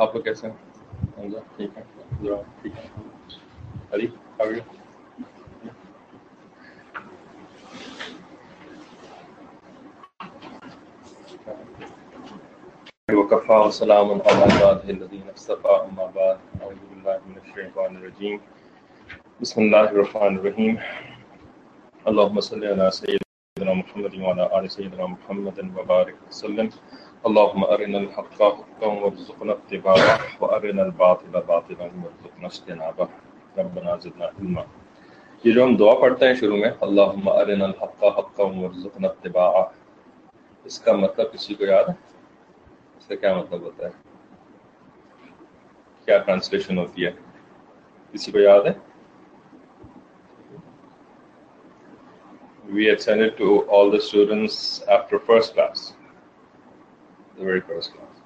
आप लोग कैसे हैं? ठीक है, जरा ठीक है। अली आगे وكفى وسلام على عباده الذين اصطفى أما بعد أعوذ بالله من الشيطان الرجيم بسم الله الرحمن الرحيم اللهم صل على سيدنا محمد وعلى آل سيدنا محمد وبارك وسلم اللهم أرنا الحق حقا وارزقنا اتباعه وأرنا الباطل باطلا وارزقنا اجتنابه ربنا زدنا علما. ये जो हम दुआ पढ़ते हैं शुरू में اللهم أرنا الحق حقا وارزقنا اتباعه, इसका मतलब किसी को याद है? इसका क्या मतलब होता है? क्या ट्रांसलेशन होती है? किसी को याद है? We had sent it to all the students after first class, the very first class.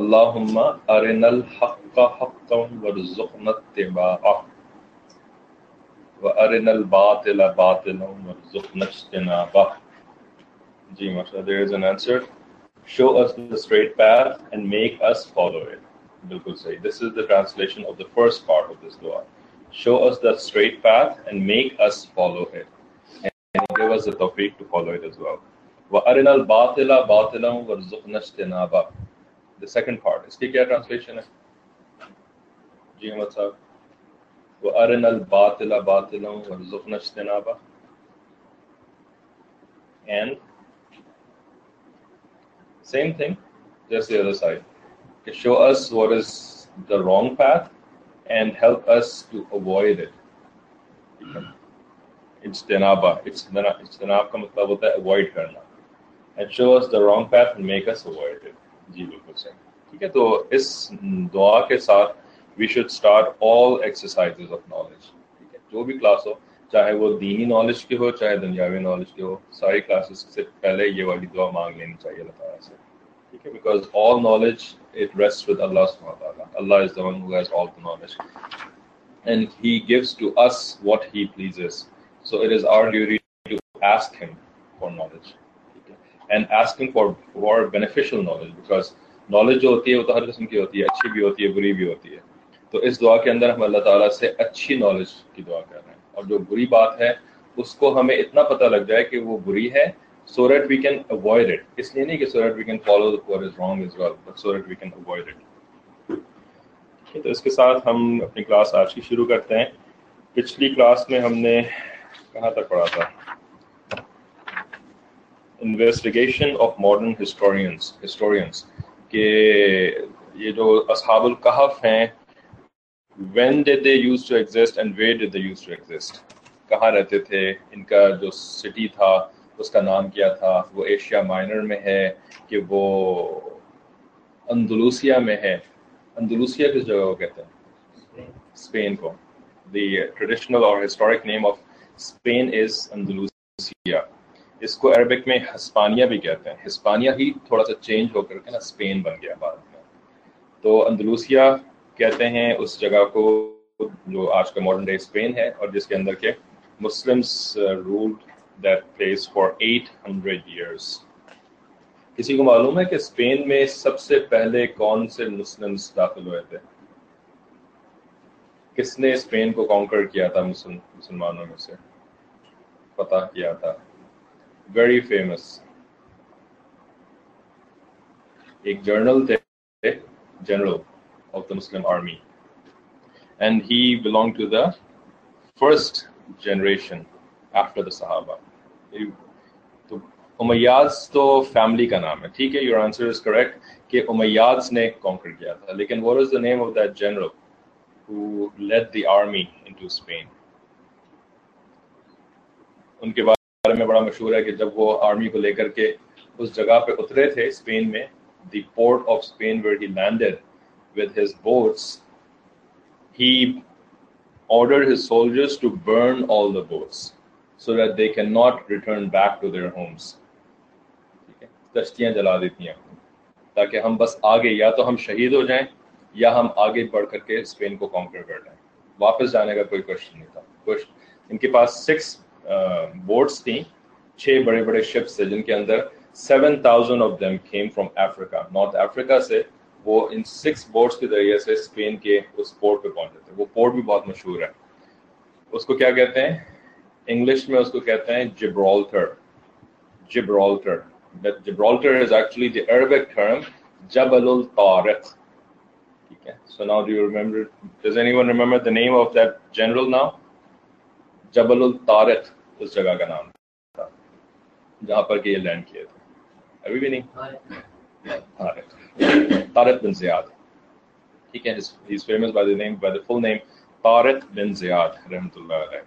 Allahumma arina al-haqqa haqqan warzuqna ittiba'ah wa arina al-baatila baatila warzuqna ijtinabah. Ji mashallah, there is an answer. Show us the straight path and make us follow it. Bilkul sahi. This is the translation of the first part of this dua. Show us the straight path and make us follow it. And give us the tawfiq to follow it as well. وَأَرِنَا الْبَاطِلَ بَاطِلًا وَارْزُقْنَا اجْتِنَابَهُ. The second part. Iski kya translation hai? Ji Ahmad sahab. وَأَرِنَا الْبَاطِلَ بَاطِلًا وَارْزُقْنَا اجْتِنَابَهُ. And same thing, just the other side. Show us what is the wrong path and help us to avoid it. Ijtinab ka matlab hota hai avoid karna, and show us the wrong path and make us avoid it. Ji bilkul sahi. Theek hai, to is dua ke sath we should start all exercises of knowledge. Theek hai, jo bhi class ho, chahe wo deeni knowledge ki ho, chahe dunyavi knowledge ki ho, sari classes se pehle ye wali dua mang leni chahiye Allah taala se. Theek hai, because all knowledge, it rests with Allah subhanahu wa taala. Allah is the one who has all the knowledge, and he gives to us what he pleases. So it is our duty to ask him for knowledge, and ask him for beneficial knowledge, because knowledge jo hoti hai wo to har qisam ki hoti hai, achhi bhi hoti hai, buri bhi hoti hai. To is dua ke andar hum Allah taala se achhi knowledge ki dua kar rahe hain, और जो बुरी बात है उसको हमें इतना पता लग जाए कि वो बुरी है, so that we can avoid it. इसलिए नहीं कि so that we can follow what is wrong as well, but so that we can avoid it. ठीक है, तो इसके साथ हम अपनी क्लास आज की शुरू करते हैं. पिछली क्लास में हमने कहाँ तक पढ़ा था? इन्वेस्टिगेशन ऑफ मॉडर्न हिस्टोरियंस के ये जो असहाब अल कहफ हैं, when did they used to exist and where did they used to exist? kahan rehte the, inka jo city tha uska naam kya tha, wo asia minor mein hai ki wo andalusia mein hai? Andalusia kis jagah ko kehte hain? Spain ko. The traditional or historic name of Spain is Andalusia. isko arabic mein Hispania bhi kehte hain. Hispania hi thoda sa change ho kar ke na Spain ban gaya baad mein. to Andalusia कहते हैं उस जगह को जो आज का modern day Spain है, और जिसके अंदर के Muslims ruled that place for 800 years. किसी को मालूम है कि स्पेन में सबसे पहले कौन से मुस्लिम्स दाखिल हुए थे? किसने स्पेन को कॉन्कर किया था मुसलमानों में से? पता किया था? वेरी फेमस एक जर्नल थे, general of the Muslim army, and he belonged to the first generation after the Sahaba. To Umayyads to family ka naam hai. Theek hai, your answer is correct ke Umayyads ne conquer kiya tha, lekin what is the name of that general who led the army into Spain? unke bare mein bada mashhoor hai ki jab wo army ko lekar ke us jagah pe utre the Spain mein, the port of Spain where he landed with his boats, he ordered his soldiers to burn all the boats so that they cannot return back to their homes. theek hai, kashtiyan jala deti hain taki hum bas aage ya to hum shaheed ho jaye ya hum aage badh kar ke Spain ko conquer kar le. Wapas jaane ka koi question nahi tha. Inke paas 6 boats thi, 6 bade bade ships the, jinke andar 7,000 of them came from Africa, North Africa se वो इन 6 boards के जरिए से Spain के उस port पे पहुंच जाते हैं। वो पोर्ट भी बहुत मशहूर है, उसको क्या कहते हैं, इंग्लिश में उसको कहते हैं Gibraltar. Gibraltar is actually the Arabic term Jabal al Tariq. ठीक है, so now do you remember, does anyone remember the name of that general? Now Jabal al Tariq उस जगह का नाम था जहां पर कि ये लैंड किए थे। अभी भी नहीं, तारिक बिन ज़ियाद। ठीक है, he is famous by the name, by the full name Tariq bin Ziyad रहमतुल्लाह अलैह।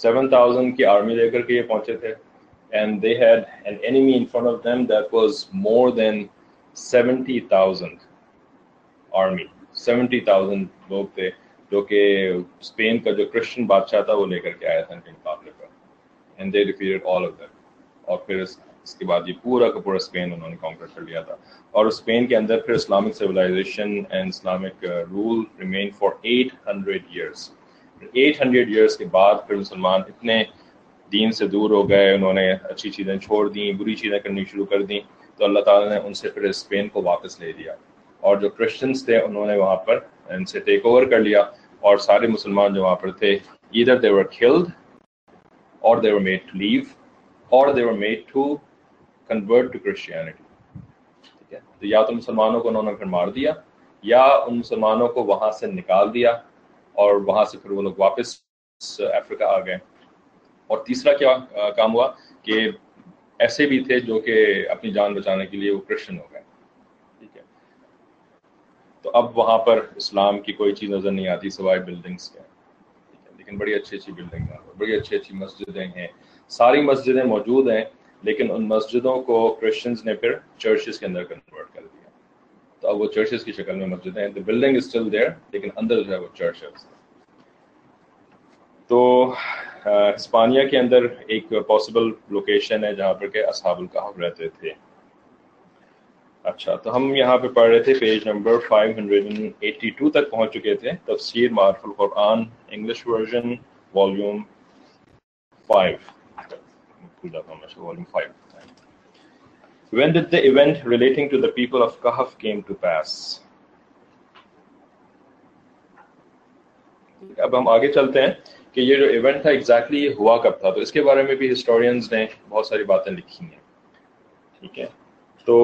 7,000 की आर्मी लेकर के ये पहुंचे थे, and they had an enemy in front of them that was more than 70,000 army। 70,000 लोग थे जो कि स्पेन का जो क्रिश्चियन बादशाह था वो लेकर के आया था इनके मुकाबले पर, and they defeated all of them। और फिर इसके बाद ये पूरा का पूरा स्पेन उन्होंने कॉन्कर कर लिया था, और स्पेन के अंदर फिर Islamic civilisation and Islamic rule remain for 800 years. 800 years के बाद फिर मुसलमान इतने दीन से दूर हो गए, उन्होंने अच्छी चीज़ें छोड़ दी, बुरी चीज़ें करनी शुरू कर दी, तो अल्लाह ताला ने उनसे फिर स्पेन को वापस ले लिया। और जो क्रिश्चियंस थे उन्होंने वहाँ पर इनसे टेक ओवर कर लिया, और सारे मुसलमान जो वहाँ पर थे ईदर दे वर किल्ड और they were made to leave और they were made to convert to Christianity. ठीक है, तो या तो मुसलमानों को उन्होंने फिर मार दिया या उन मुसलमानों को वहाँ से निकाल दिया, और वहाँ से फिर वो लोग वापस अफ्रीका आ गए। और तीसरा क्या काम हुआ कि ऐसे भी थे जो कि अपनी जान बचाने के लिए वो क्रिश्चियन हो गए। ठीक है, तो अब वहाँ पर इस्लाम की कोई चीज़ नज़र नहीं आती सिवाय बिल्डिंग्स के। ठीक है, लेकिन बड़ी अच्छी अच्छी बिल्डिंग, बड़ी अच्छी अच्छी मस्जिदें हैं, सारी मस्जिदें मौजूद हैं, लेकिन उन मस्जिदों को क्रिश्चियंस ने फिर चर्चेस के अंदर कन्वर्ट कर दिया। तो अब वो चर्चेस की शक्ल में मस्जिदें हैं, the building is still there, लेकिन अंदर जो है वो चर्चेस। तो हिस्पानिया के अंदर एक पॉसिबल लोकेशन है जहाँ पर के असहाब अल कहफ रहते थे। अच्छा, तो हम यहाँ पे पढ़ रहे थे पेज नंबर 582 तक पहुँच चुके थे, तफसीर Maariful Quran English version volume 5. When did the event relating to the people of Kahf came to pass? अब हम आगे चलते हैं कि ये जो इवेंट था एग्जैक्टली ये हुआ कब था, तो इसके बारे में भी हिस्टोरियंस ने बहुत सारी बातें लिखी हैं। ठीक है, तो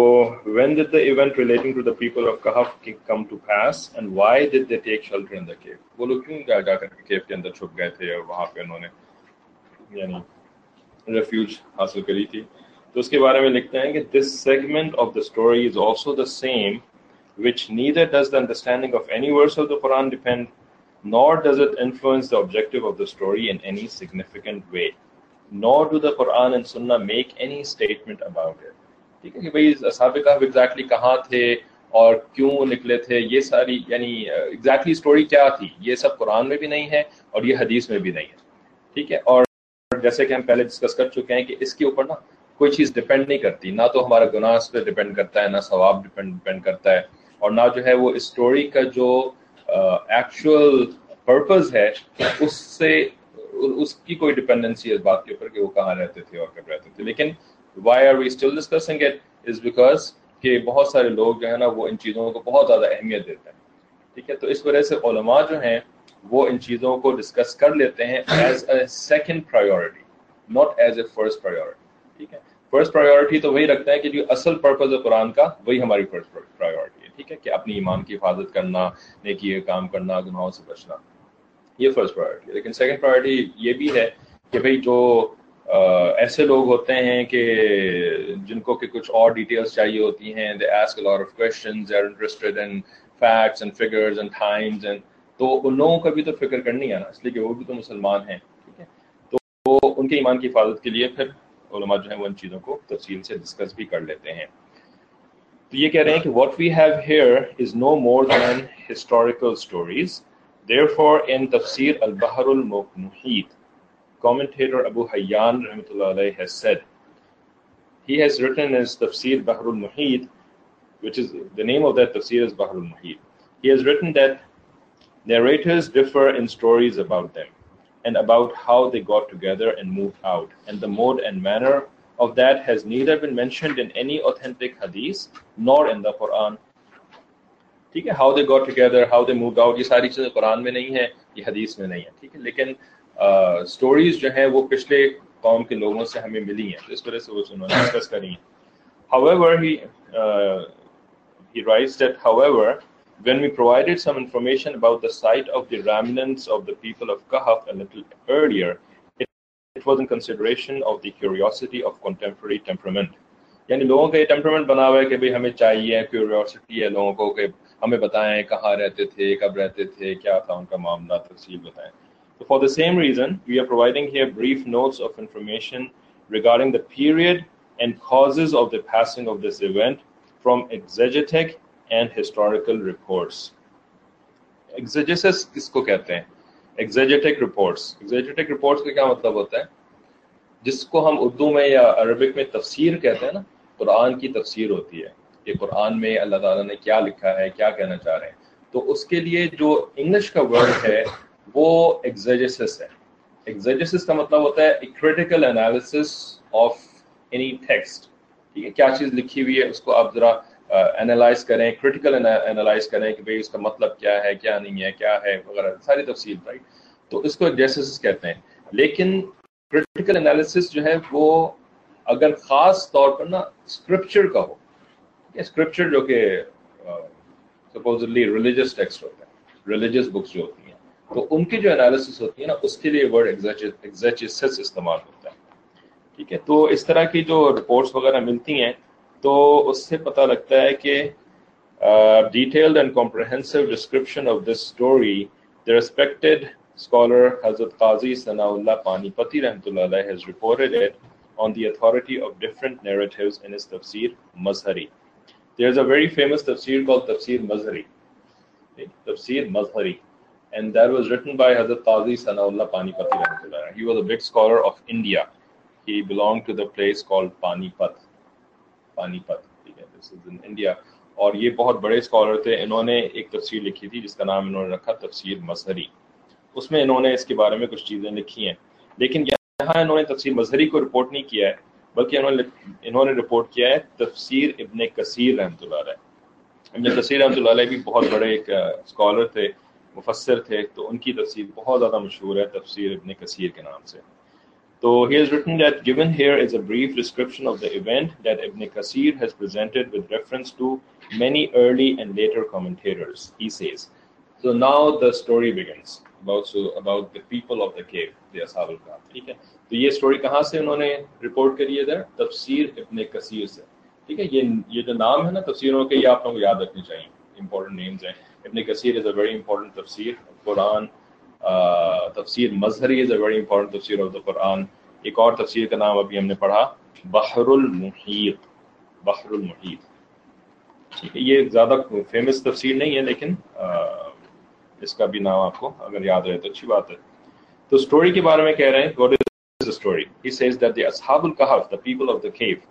when did the event relating to the people of Kahf come to pass and why did they take shelter in the cave? वो लोग क्यों जाकर केव के अंदर छुप गए थे और वहाँ पे उन्होंने यानी refuge हासिल करी थी? तो उसके बारे में लिखते हैं कि this segment of the story is also the same which neither does the understanding of any verse of the Quran depend nor does it influence the objective of the story in any significant way nor do the Quran and Sunnah make any statement about it. ठीक है, कि भाई असहाब कहफ exactly कहाँ थे और क्यों निकले थे, ये सारी यानी एग्जैक्टली स्टोरी क्या थी, ये सब कुरान में भी नहीं है और ये हदीस में भी नहीं है। ठीक है, और जैसे कि हम पहले डिस्कस कर चुके हैं कि इसके ऊपर ना कोई चीज़ डिपेंड नहीं करती, ना तो हमारा गुनाह इस पर डिपेंड करता है, ना सवाब डिपेंड करता है, और ना जो है वो स्टोरी का जो एक्चुअल पर्पस है उससे उसकी कोई डिपेंडेंसी इस बात के ऊपर कि वो कहाँ रहते थे और कब रहते थे। लेकिन why are we still discussing it is because कि बहुत सारे लोग जो है ना वो इन चीज़ों को बहुत ज़्यादा अहमियत देते हैं। ठीक है, तो इस वजह से उलमा जो हैं वो इन चीज़ों को डिस्कस कर लेते हैं as a second priority, not as a first priority. ठीक है, फर्स्ट प्रायोरिटी तो वही रखते हैं कि जो असल पर्पज़ है कुरान का वही हमारी फर्स्ट प्रायोरिटी है। ठीक है, कि अपनी ईमान की हिफाजत करना, नेकी का काम करना, गुनाहों से बचना, ये फर्स्ट प्रायोरिटी है। लेकिन सेकेंड प्रायोरिटी ये भी है कि भाई जो ऐसे लोग होते हैं कि जिनको कि कुछ और डिटेल्स चाहिए होती हैं, they ask a lot of questions, they are interested in facts and figures and times and, तो उन लोगों का भी तो फिक्र करनी है ना, इसलिए कि वो भी तो मुसलमान हैं। ठीक है, तो उनके ईमान की हिफाजत के लिए फिर उलमा जो है वो इन चीज़ों को तफसील से डिस्कस भी कर लेते हैं। तो ये कह रहे हैं कि what we have here is no more than historical stories therefore in तफसीर अल बहर अल-मुहीत commentator Abu Hayyan rahmatullahi alayhi has said, he has written in his Tafsir Bahr al-Muhit, which is the name of that Tafsir is Bahr al-Muhit. He has written that narrators differ in stories about them and about how they got together and moved out and the mode and manner of that has neither been mentioned in any authentic hadith nor in the Quran. ठीक है, how they got together, how they moved out, ये सारी चीज़ें कुरान में नहीं है, ये हदीस में नहीं है, ठीक है. लेकिन स्टोरीज जो हैं वो पिछले कौम के लोगों से हमें मिली हैं, तो इस तरह से वो उन्होंने डिस्कस करी हैं. However, he writes that, however, when we provided some information about the site of the remnants of the people of Kahf a little earlier, it was in consideration of the curiosity of contemporary temperament. यानी लोगों का ये temperament बना हुआ है कि भाई हमें चाहिए, क्यूरियोसिटी है लोगों को कि हमें बताएं कहाँ रहते थे, कब रहते थे, क्या था उनका मामला, तफसील बताएं. So for the same reason, we are providing here brief notes of information regarding the period and causes of the passing of this event from exegetic and historical reports. Exegesis किसको कहते हैं? Exegetic reports. Exegetic reports का क्या मतलब होता है? जिसको हम उर्दू में या अरबिक में तफसीर कहते हैं ना, कुरान की तफसीर होती है कि कुरान में अल्लाह ताला ने क्या लिखा है, क्या कहना चाह रहे हैं. तो उसके लिए जो इंग्लिश का वर्ड है वो एग्जेजेसिस है. एग्जेजेसिस का मतलब होता है critical analysis of any text, ठीक है. क्या चीज़ लिखी हुई है उसको आप ज़रा एनालाइज करें, क्रिटिकल एनालाइज करें कि भाई उसका मतलब क्या है, क्या नहीं है, क्या है वगैरह, सारी तफसील, राइट. तो इसको एग्जेजेसिस कहते हैं. लेकिन क्रिटिकल एनालिसिस जो है वो अगर ख़ास तौर पर ना स्क्रिप्चर का हो, स्क्रिप्चर जो कि सपोजली रिलीजियस टेक्स्ट होता है, रिलीजियस बुक्स जो होती हैं, तो उनकी जो एनालिसिस होती है ना, उसके लिए वर्ड एग्जेजेसिस इस्तेमाल होता है, ठीक है. तो इस तरह की जो रिपोर्ट्स वगैरह मिलती हैं तो उससे पता लगता है कि detailed and comprehensive description of this story the respected scholar Hazrat Qazi Sanaullah Panipati rahmatullah alayhi has reported it on the authority of different narratives in his Tafsir Mazhari. There is a very famous tafsir called Tafsir Mazhari, okay? Tafsir Mazhari, and that was written by Hazrat Qazi Sanaullah Panipati rahmatullah. He was a big scholar of India. He belonged to the place called Panipat, okay? This is in India. Aur ye bahut bade scholar the. Inhone ek tafsir likhi thi jiska naam inhone rakha Tafsir Mazhari. उसमें इन्होंने इसके बारे में कुछ चीज़ें लिखी हैं, लेकिन यहाँ इन्होंने तफसीर मजहरी को रिपोर्ट नहीं किया है, बल्कि इन्होंने रिपोर्ट किया है तफसीर इब्न कसीर रहमतुल्लाह अलैह. इब्न कसीर रहमतुल्लाह अलैह भी बहुत बड़े एक स्कॉलर थे, मुफस्सर थे, तो उनकी तफसीर बहुत ज़्यादा मशहूर है तफसीर इब्न कसीर के नाम से. तो he has written that given here is a brief description of the event that Ibn Kathir has presented with reference to many early and later commentators. He says, so now the story begins about the people of the cave, the Ashab al-Kahf. ठीक है, तो ये story कहाँ से उन्होंने report करी है? इधर तफसीर इब्न कसीर से, ठीक है. ये जो नाम है ना तफसीरों के, ये आप लोगों को याद रखने चाहिए, इंपॉर्टेंट नेम्स हैं. Ibn Kathir is a very important तफसीर कुरान. तफसीर Mazhari is a very important तफसीर ऑफ द कुरान. एक और तफसीर का नाम अभी हमने पढ़ा बहरुल मुहीत, ठीक है. ये ज़्यादा फेमस तफसीर नहीं है, लेकिन इसका भी नाम आपको अगर याद रहे तो अच्छी बात है. तो स्टोरी के बारे में कह रहे हैं, what is the story? He says that the असहाबुल कहफ, the people of the cave,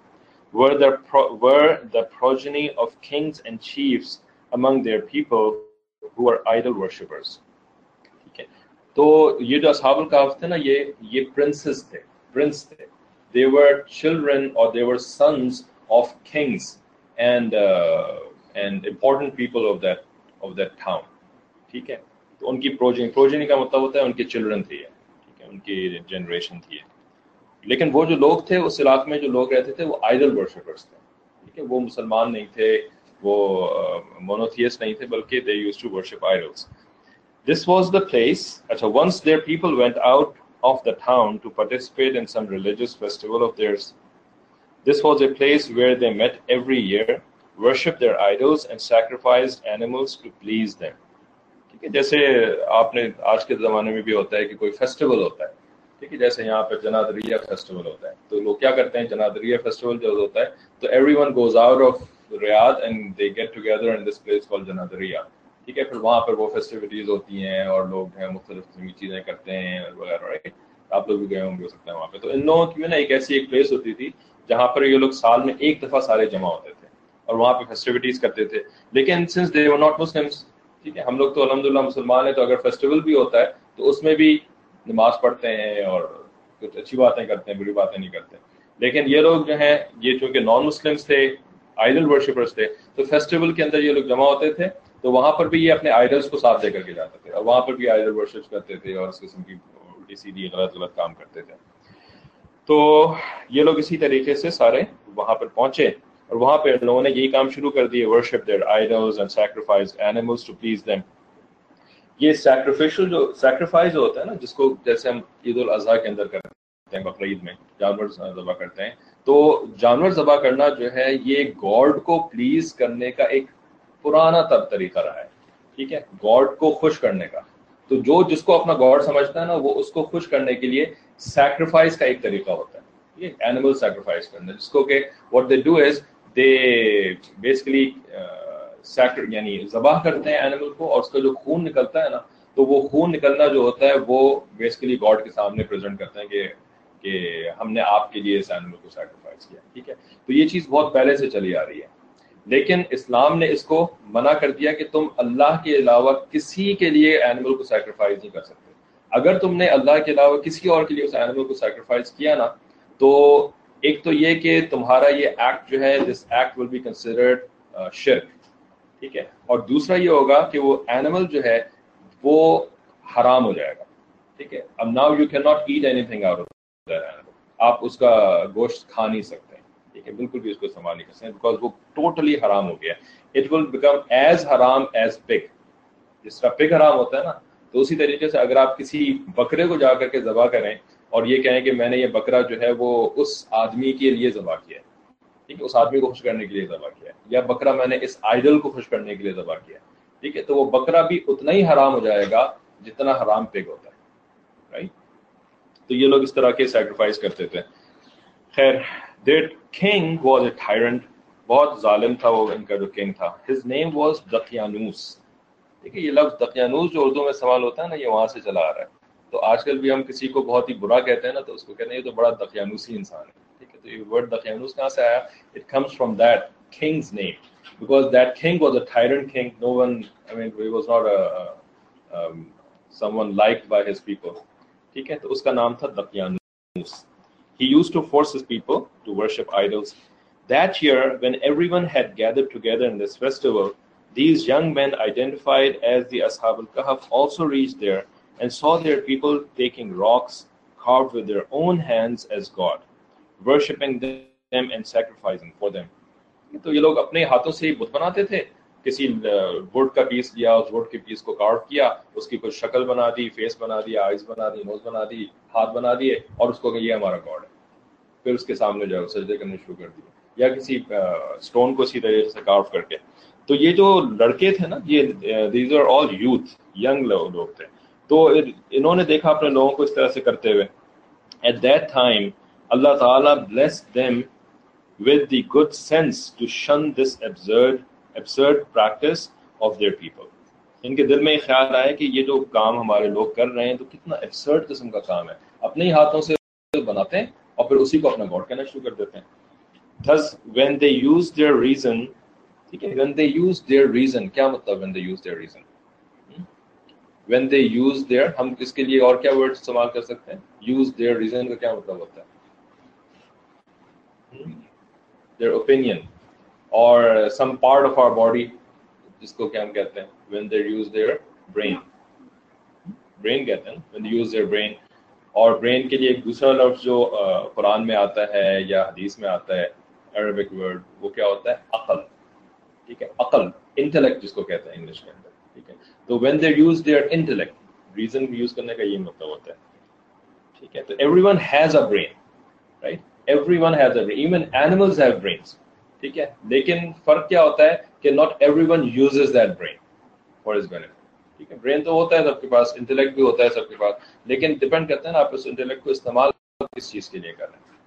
were the progeny of kings and chiefs among their people who are idol worshippers, ठीक है. तो ये जो असहाबुल कहफ थे ना, ये प्रिंसेस थे. दे वर चिल्ड्रन और they were sons of kings and important people of that town, ठीक है. तो उनकी प्रोजेनी का मतलब होता है उनके चिल्ड्रन थे, ठीक है, उनकी जनरेशन थी. लेकिन वो जो लोग थे उस इलाके में, जो लोग रहते थे वो आइडल वर्शिपर्स थे, ठीक है. वो मुसलमान नहीं थे, वो मोनोथियस नहीं थे, बल्कि they used to worship idols. This was the place. अच्छा, once their people went out of the town to participate in some religious festival of theirs. This was a place where they met every year, worship their idols and sacrificed animals to please them, ठीक है. जैसे आपने आज के ज़माने में भी होता है कि कोई फेस्टिवल होता है, ठीक है. जैसे यहाँ पर जनादरिया फेस्टिवल होता है, तो लोग क्या करते हैं, जनादरिया फेस्टिवल जो होता है तो everyone goes out of Riyadh and they get together in this place called Janadriyah, ठीक है. फिर वहाँ पर वो फेस्टिविटीज़ होती हैं और लोग हैं मुख्तलिफ चीज़ें करते हैं वगैरह. आप लोग भी गए होंगे, हो सकता है वहाँ पर. तो इन लोगों की ना एक ऐसी एक प्लेस होती थी जहाँ पर ये लोग साल में एक दफ़ा सारे जमा होते थे और वहाँ पर फेस्टिविटीज़ करते थे. लेकिन since they were not Muslims, ठीक है, हम लोग तो अलहमदुलिल्लाह मुसलमान हैं, तो अगर फेस्टिवल भी होता है तो उसमें भी नमाज पढ़ते हैं और कुछ अच्छी बातें करते हैं, बुरी बातें नहीं करते. लेकिन ये लोग जो हैं ये चूँकि नॉन मुस्लिम्स थे, आइडल वर्शिपर्स थे, तो फेस्टिवल के अंदर ये लोग जमा होते थे, तो वहाँ पर भी ये अपने आइडल्स को साथ लेकर के जाते थे और वहाँ पर भी आइडल वर्शिप करते थे और इस किस्म की उल्टी सीधी गलत गलत काम करते थे। तो ये लोग इसी तरीके से सारे वहाँ पर पहुँचे और वहाँ पर लोगों ने यही काम शुरू कर दिए, worship their idols and sacrifice animals to please them. ये सैक्रिफिशियल जो सैक्रिफाइस होता है ना, जिसको जैसे हम ईद उल अजहा के अंदर करते हैं, बकरीद में जानवर ज़बह करते हैं, तो जानवर ज़बह करना जो है ये गॉड को प्लीज करने का एक पुराना तब तरीका रहा है, ठीक है, गॉड को खुश करने का। तो जो जिसको अपना गॉड समझता है ना, वो उसको खुश करने के लिए सैक्रिफाइस का एक तरीका होता है, ठीक है, एनिमल सैक्रिफाइस करना, जिसको के what they do is they basically यानी ज़बाह करते हैं एनिमल को और उसका जो खून निकलता है ना, तो वो खून निकलना जो होता है वो बेसिकली गॉड के सामने प्रेजेंट करते हैं कि हमने आपके लिए इस एनिमल को सैक्रिफाइस किया, ठीक है। तो ये चीज़ बहुत पहले से चली आ रही है, लेकिन इस्लाम ने इसको मना कर दिया कि तुम अल्लाह के अलावा किसी के लिए एनिमल को सैक्रिफाइस नहीं कर सकते। अगर तुमने अल्लाह के अलावा किसी और के लिए उस एनिमल को सैक्रिफाइस किया ना, तो एक तो ये कि तुम्हारा ये एक्ट जो है, this act will be considered शिर्क, ठीक है, और दूसरा ये होगा कि वो एनिमल जो है वो हराम हो जाएगा, ठीक है। अब now you can not eat anything out of that animal, आप उसका गोश्त खा नहीं सकते, ठीक है, बिल्कुल भी उसको इस्तेमाल नहीं कर सकते, बिकॉज वो टोटली हराम हो गया। इट विल बिकम एज हराम एज पिग, जिस तरह पिग हराम होता है ना, तो उसी तरीके से अगर आप किसी बकरे को जा करके ज़बा करें और ये कहें कि मैंने ये बकरा जो है वो उस आदमी के लिए ज़बा किया है, ठीक है, उस आदमी को खुश करने के लिए ज़बा किया है, या बकरा मैंने इस आइडल को खुश करने के लिए ज़बा किया है, ठीक है, तो वो बकरा भी उतना ही हराम हो जाएगा जितना हराम पिग होता है, राइट। तो ये लोग इस तरह के सैक्रिफाइस करते थे। खैर, Their king was a tyrant, बहुत जालिम था वो, इनका जो किंग था, his name was Dakyanus। ठीक है, ये लफ्ज़ दकियानूस जो उर्दू में इस्तेमाल होता है ना, ये वहाँ से चला आ रहा है। तो आजकल भी हम किसी को बहुत ही बुरा कहते हैं ना, तो उसको कहते हैं ये तो बड़ा दकियानूसी इंसान है, ठीक है। तो ये वर्ड दकियानूस कहाँ से आया? It comes from that king's name, because that king was a tyrant king. No one, I mean, he was not someone liked by his people, ठीक है। तो उसका नाम था दकियानूस। He used to force his people to worship idols. That year, when everyone had gathered together in this festival, these young men identified as the Ashab al-Kahf also reached there and saw their people taking rocks carved with their own hands as God, worshipping them and sacrificing for them. तो ये लोग अपने हाथों से बुत बनाते थे, किसी वुड का पीस लिया, उस वुड के पीस को कार्व किया, उसकी कुछ शक्ल बना दी, फेस बना दिया, आइज बना दी, नोज बना दी, हाथ बना दिए और उसको ये हमारा गॉड है, फिर उसके सामने जाओ सजदे करने शुरू कर दिए, या किसी स्टोन को इसी तरीके से कार्व करके। तो ये जो लड़के थे ना, ये these are all youth, young लोग थे, तो इन्होंने देखा अपने लोगों को इस तरह से करते हुए। एट दैट टाइम अल्लाह ताला blessed them with the good sense to shun this absurd practice of their people. इनके दिल में ख्याल आया कि ये जो काम हमारे लोग कर रहे हैं तो कितना absurd किस्म का काम है, अपने ही हाथों से बनाते हैं और फिर उसी को अपना गॉड कहना शुरू कर देते हैं। Thus, when they use their reason, ठीक है, when they use their reason, क्या मतलब when they use their reason? When they use their, हम इसके लिए और क्या वर्ड इस्तेमाल कर सकते हैं? Use their reason का क्या मतलब होता है? Their opinion. और some part of our body जिसको क्या हम कहते हैं, when they use their brain, brain कहते हैं, when they use their brain. और ब्रेन के लिए एक दूसरा लफ्ज़ जो कुरान में आता है या हदीस में आता है, अरबिक वर्ड, वो क्या होता है? अकल, ठीक है, अकल, इंटेलेक्ट जिसको कहते हैं इंग्लिश के अंदर, ठीक है। तो when they use their intellect, reason भी यूज करने का ये मतलब होता है, ठीक है। तो everyone has a brain, right, everyone has a brain, even animals have brains, ठीक है, लेकिन फर्क क्या होता है कि not everyone uses that brain for his benefit, ठीक है। ब्रेन तो होता है सबके पास, इंटेलेक्ट भी होता है सबके पास, लेकिन डिपेंड करता है ना आप उस इंटेलेक्ट को इस्तेमाल किस चीज़ के लिए कर रहे हैं,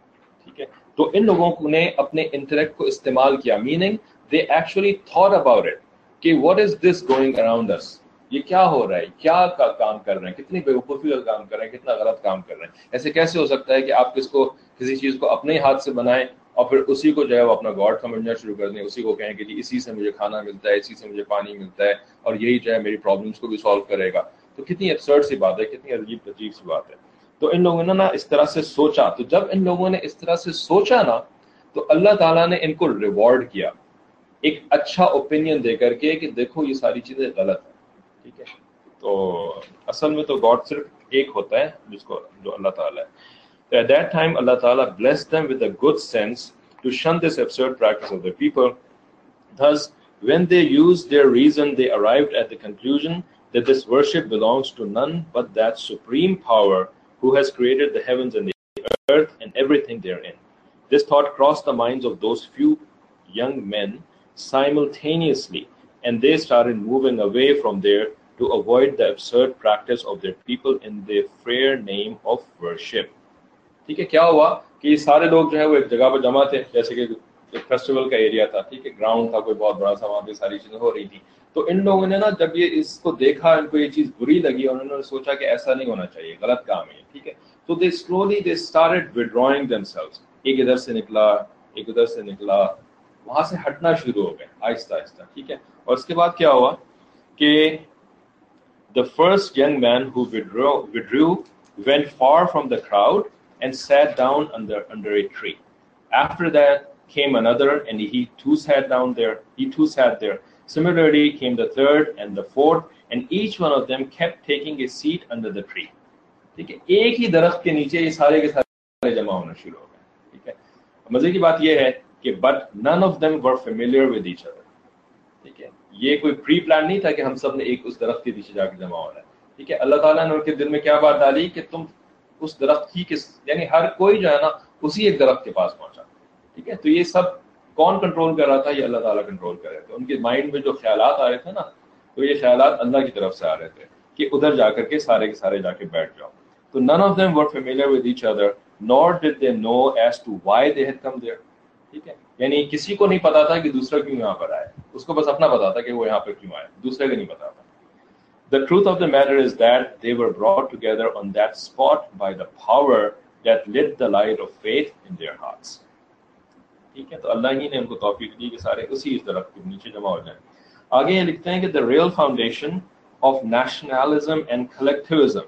ठीक है। तो इन लोगों ने अपने इंटेलेक्ट को इस्तेमाल किया, meaning they actually thought about it कि what is this going around us, ये क्या हो रहा है, क्या काम कर रहे हैं, कितनी बेवकूफ़ी का काम कर रहे हैं, कितना गलत काम कर रहे हैं, ऐसे कैसे हो सकता है कि आप किसको किसी चीज़ को अपने हाथ से बनाएं और फिर उसी को जो है वो अपना गॉड समझना शुरू कर दें, उसी को कहें कि जी इसी से मुझे खाना मिलता है, इसी से मुझे पानी मिलता है और यही जो है मेरी प्रॉब्लम्स को भी सॉल्व करेगा। तो कितनी एब्सर्ड सी बात है, कितनी अजीब अजीब सी बात है। तो इन लोगों ने ना इस तरह से सोचा, तो जब इन लोगों ने इस तरह से सोचा ना तो अल्लाह ताला ने इनको रिवॉर्ड किया एक अच्छा ओपिनियन देकर के कि देखो ये सारी चीज़ें गलत है। ठीक है, तो असल में तो गॉड सिर्फ एक होता है जिसको जो अल्लाह ताला है। तो एट दैट टाइम अल्लाह ताला blessed them with a good sense to shun this absurd practice of the people. Thus, when they used their reason, they arrived at the conclusion that this worship belongs to none but that supreme power who has created the heavens and the earth and everything therein. This thought crossed the minds of those few young men simultaneously, and they started moving away from there to avoid the absurd practice of their people in the fair name of worship. ठीक है, क्या हुआ कि सारे लोग जो है वो एक जगह पर जमा थे, जैसे कि एक फेस्टिवल का एरिया था, ठीक है, ग्राउंड था कोई बहुत बड़ा सा, वहाँ पे सारी चीजें हो रही थी। तो इन लोगों ने ना जब ये इसको देखा, इनको ये चीज बुरी लगी और उन्होंने सोचा कि ऐसा नहीं होना चाहिए, गलत काम है। ठीक है, तो they slowly they started withdrawing themselves, एक इधर से निकला, एक उधर से निकला, वहां से हटना शुरू हो गए आहिस्ता आहिस्ता। ठीक है, और उसके बाद क्या हुआ कि the first young man who withdrew went far from the crowd and sat down under a tree. After that came another and he too sat down there, he too sat there. Similarly came the third and the fourth, and each one of them kept taking a seat under the tree. ठीक है, एक ही दरख्त के नीचे ये सारे के सारे जमा होना शुरू हो गए। ठीक है, मजे की बात ये है कि but none of them were familiar with each other. ठीक है, ये कोई प्री प्लान नहीं था कि हम सब ने एक उस दरख्त के नीचे जाकर जमा होना है। ठीक है, अल्लाह ताला ने उनके दिल में क्या बात डाली कि तुम उस दरख्त ही के, यानी हर कोई जो है ना उसी एक दरख्त के पास पहुंचा। ठीक है, तो ये सब कौन कंट्रोल कर रहा था? ये अल्लाह ताला कंट्रोल कर रहे थे। उनके माइंड में जो ख्यालात आ रहे थे ना, तो ये ख्यालात अल्लाह की तरफ से आ रहे थे कि उधर जाकर के सारे जाके बैठ जाओ। तो none of them were familiar with each other not did they know as to why they had come there. ठीक है, यानी किसी को नहीं पता था कि दूसरा क्यों यहाँ पर आया, उसको बस अपना पता था कि वो यहाँ पर क्यों आया, दूसरे को नहीं पता था। The truth of the matter is that they were brought together on that spot by the power that lit the light of faith in their hearts. ठीक है, तो अल्लाह ही ने उनको तौफीक दी कि सारे उसी इस दरख्त के नीचे जमा हो जाएं। आगे ये लिखते हैं कि the real foundation of nationalism and collectivism,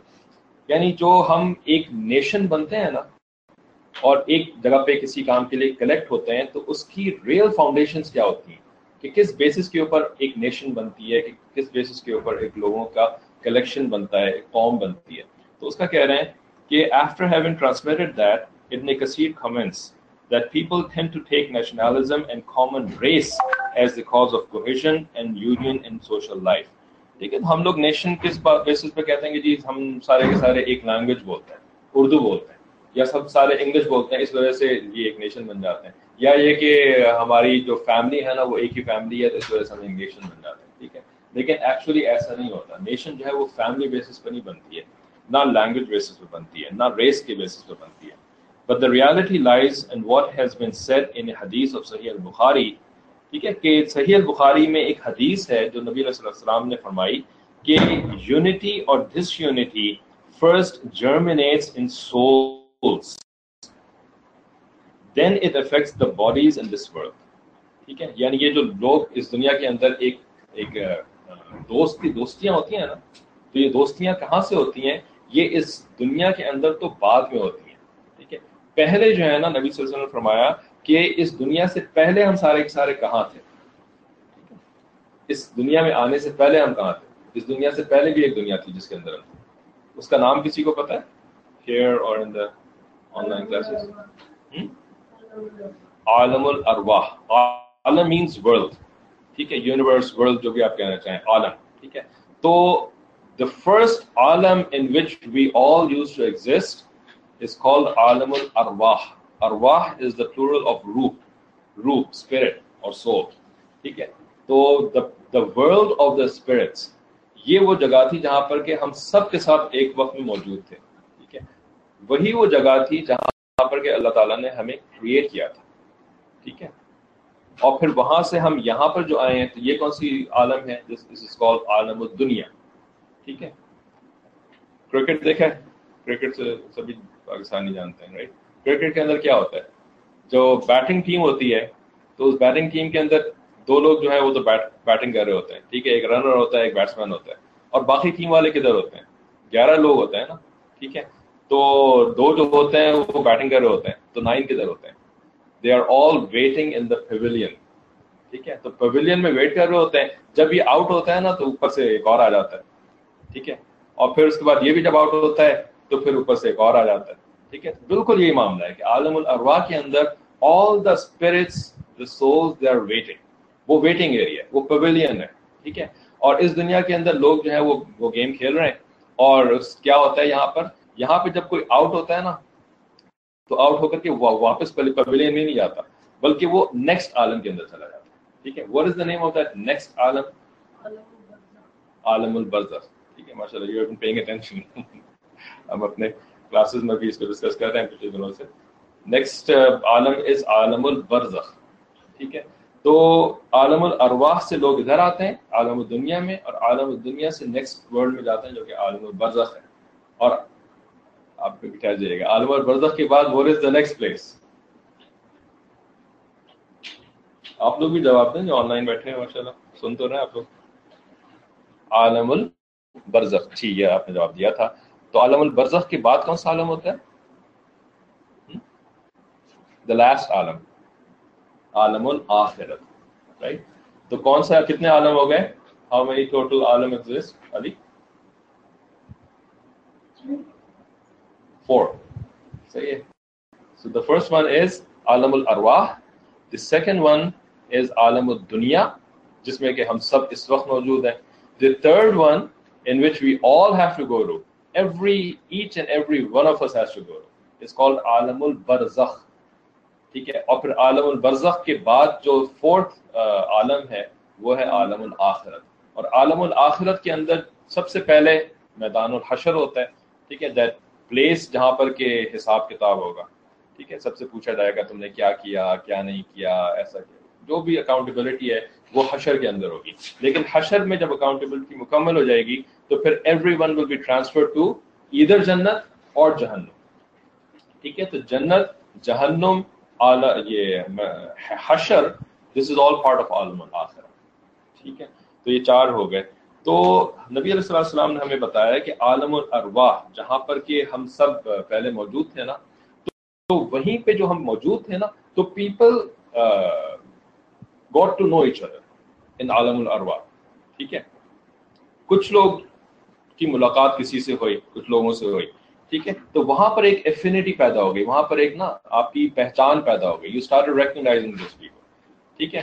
यानी जो हम एक नेशन बनते हैं ना और एक जगह पे किसी काम के लिए कलेक्ट होते हैं, तो उसकी रियल फाउंडेशंस क्या होती हैं कि किस बेसिस के ऊपर एक नेशन बनती है, कि किस बेसिस के ऊपर एक लोगों का कलेक्शन बनता है, एक कौम बनती है। तो उसका कह रहे हैं कि after having transmitted that Ibn Kathir comments that people tend to take nationalism and common race as the cause of cohesion and union in social life. ठीक है, हम लोग नेशन किस बेसिस पे कहते हैं कि जी हम सारे के सारे एक लैंग्वेज बोलते हैं, उर्दू बोलते हैं, या सब सारे इंग्लिश बोलते हैं, इस वजह से ये एक नेशन बन जाते हैं, या ये कि हमारी जो फैमिली है ना वो एक ही फैमिली है तो इस वजह से हम एक नेशन बन जाते हैं। ठीक है, लेकिन एक्चुअली ऐसा नहीं होता। नेशन जो है वो फैमिली बेसिस पर नहीं बनती है, ना लैंग्वेज बेसिस पर बनती है, ना रेस के बेसिस पर बनती है। But the reality lies in what has been said in a hadith of Sahih al-Bukhari. ठीक है, कि Sahih al-Bukhari में एक हदीस है जो नबी सल्लल्लाहु अलैहि वसल्लम ने फरमाई कि unity और disunity first germinates in souls, then it affects the bodies in this world. ठीक है, यानी ये जो लोग इस दुनिया के अंदर एक दोस्तियां होती हैं ना, तो ये दोस्तियां कहाँ से होती हैं? ये इस दुनिया के अंदर तो बाद में होती हैं। ठीक है, पहले जो है ना नबी सल्लल्लाहु अलैहि वसल्लम ने फरमाया कि इस दुनिया से पहले हम सारे के सारे कहाँ थे? इस दुनिया में आने से पहले हम कहाँ थे? इस दुनिया से पहले भी एक दुनिया थी जिसके अंदर हम थे। उसका नाम किसी को पता है? Here or in the online classes? आलमुल अरवाह। Alam means world। ठीक है, universe, world जो भी आप कहना चाहें, आलम। ठीक है, तो the first Alam in which we all used to exist is called alamul arwah. Arwah is the plural of ruh, spirit or soul. ठीक है, तो the world of the spirits, ये वो जगह थी जहाँ पर के हम सब के साथ एक वक्त में मौजूद थे। ठीक है, वही वो जगह थी जहाँ पर के अल्लाह ताला ने हमें क्रिएट किया था। ठीक है, और फिर वहां से हम यहाँ पर जो आए हैं, तो ये कौन सी आलम है? दिस इज कॉल्ड आलमुद दुनिया। ठीक है, क्रिकेट देखा है? क्रिकेट से सभी पाकिस्तानी जानते हैं, राइट? क्रिकेट के अंदर क्या होता है, जो बैटिंग टीम होती है तो उस बैटिंग टीम के अंदर दो लोग जो है वो तो बैटिंग कर रहे होते हैं। ठीक है, एक रनर होता है, एक बैट्समैन होता है, और बाकी टीम वाले किधर होते हैं? 11 लोग होते हैं ना। ठीक है, तो दो जो होते हैं वो बैटिंग कर रहे होते हैं, तो 9 किधर होते हैं? They are all waiting in the pavilion, ठीक है? तो पवेलियन में वेट कर रहे होते हैं। जब ये आउट होता है ना तो ऊपर से एक और आ जाता है, ठीक है? और फिर उसके बाद ये भी जब आउट होता है तो फिर ऊपर से एक और आ जाता है, ठीक है? बिल्कुल यही मामला है कि आलमुल अरवा के अंदर all the spirits, the souls, they are waiting. वो वेटिंग एरिया, वो पवेलियन है, ठीक है? और इस दुनिया के अंदर लोग जो है वो गेम खेल रहे हैं। और क्या होता है यहाँ पे जब कोई आउट होता है ना तो आउट होकर के वापस पवेलियन में नहीं जाता, बल्कि वो नेक्स्ट आलम के अंदर चला जाता है, ठीक है? What is the name of that next आलम? आलमुल बरज़ख, ठीक है? माशाल्लाह, you have been paying attention. हम अपने क्लासेस में भी इसको डिस्कस कर रहे हैं पिछले दिनों से। नेक्स्ट आलम इज आलमुल बरज़ख, ठीक है? तो आलमुल अरवाह से लोग इधर आते हैं आलमुल दुनिया में, और आलमुल दुनिया से नेक्स्ट वर्ल्ड में जाते हैं जो कि आलमुल बरज़ख है। और आप भी बिठा जाइएगा, आलमुल बरज़ख के बाद what is the next place? आप लोग भी जवाब दें जो ऑनलाइन बैठे हैं, माशाल्लाह सुन तो रहे हैं आप लोग। आलमुल बरज़ख, ठीक है, आपने जवाब दिया था। तो आलमुल बरज़ख के बाद कौन सा आलम होता है? द लास्ट आलम, आलमुल आखिरत, राइट? तो कौन सा, कितने आलम हो गए? हाउ मेनी टोटल आलम एग्जिस्ट अभी? 4, सही है? So the first one is आलमुल अरवाह, द सेकंड वन इज आलमुल दुनिया जिसमें कि हम सब इस वक्त मौजूद हैं, the third one in which we all have to go through, every each and every one of us has to go through, is called आलमुल बरज़ख, ठीक है? और फिर आलमुल बरज़ख के बाद जो फोर्थ आलम है वो है आलमुल आखिरत। और आलमुल आखिरत के अंदर सबसे पहले मैदानुल हशर होता है, ठीक है? दैट प्लेस जहाँ पर के हिसाब किताब होगा, ठीक है? सबसे पूछा जाएगा तुमने क्या किया, क्या नहीं किया, ऐसा किया, जो भी अकाउंटेबिलिटी है वो हशर के अंदर होगी। लेकिन हशर में जब अकाउंटेबिलिटी मुकम्मल हो जाएगी तो फिर every one will be transferred to either जन्नत और जहन्नुम, ठीक है? तो जन्नत, जहन्नुम, ये हशर, this is all part of आलमुल आखिरह, ठीक है? तो ये 4 हो गए। तो नबी अलैहि सलाम ने हमें बताया कि आलमुल अरवाह जहाँ पर कि हम सब पहले मौजूद थे ना, तो वहीं पे जो हम मौजूद थे ना, तो people got to know each other in आलमुल अरवाह, ठीक है? कुछ लोग की मुलाकात किसी से हुई, कुछ लोगों से हुई, ठीक है? तो वहां पर एक एफिनिटी पैदा हो गई, वहां पर एक ना आपकी पहचान पैदा हो गई, you started recognizing this people, ठीक है?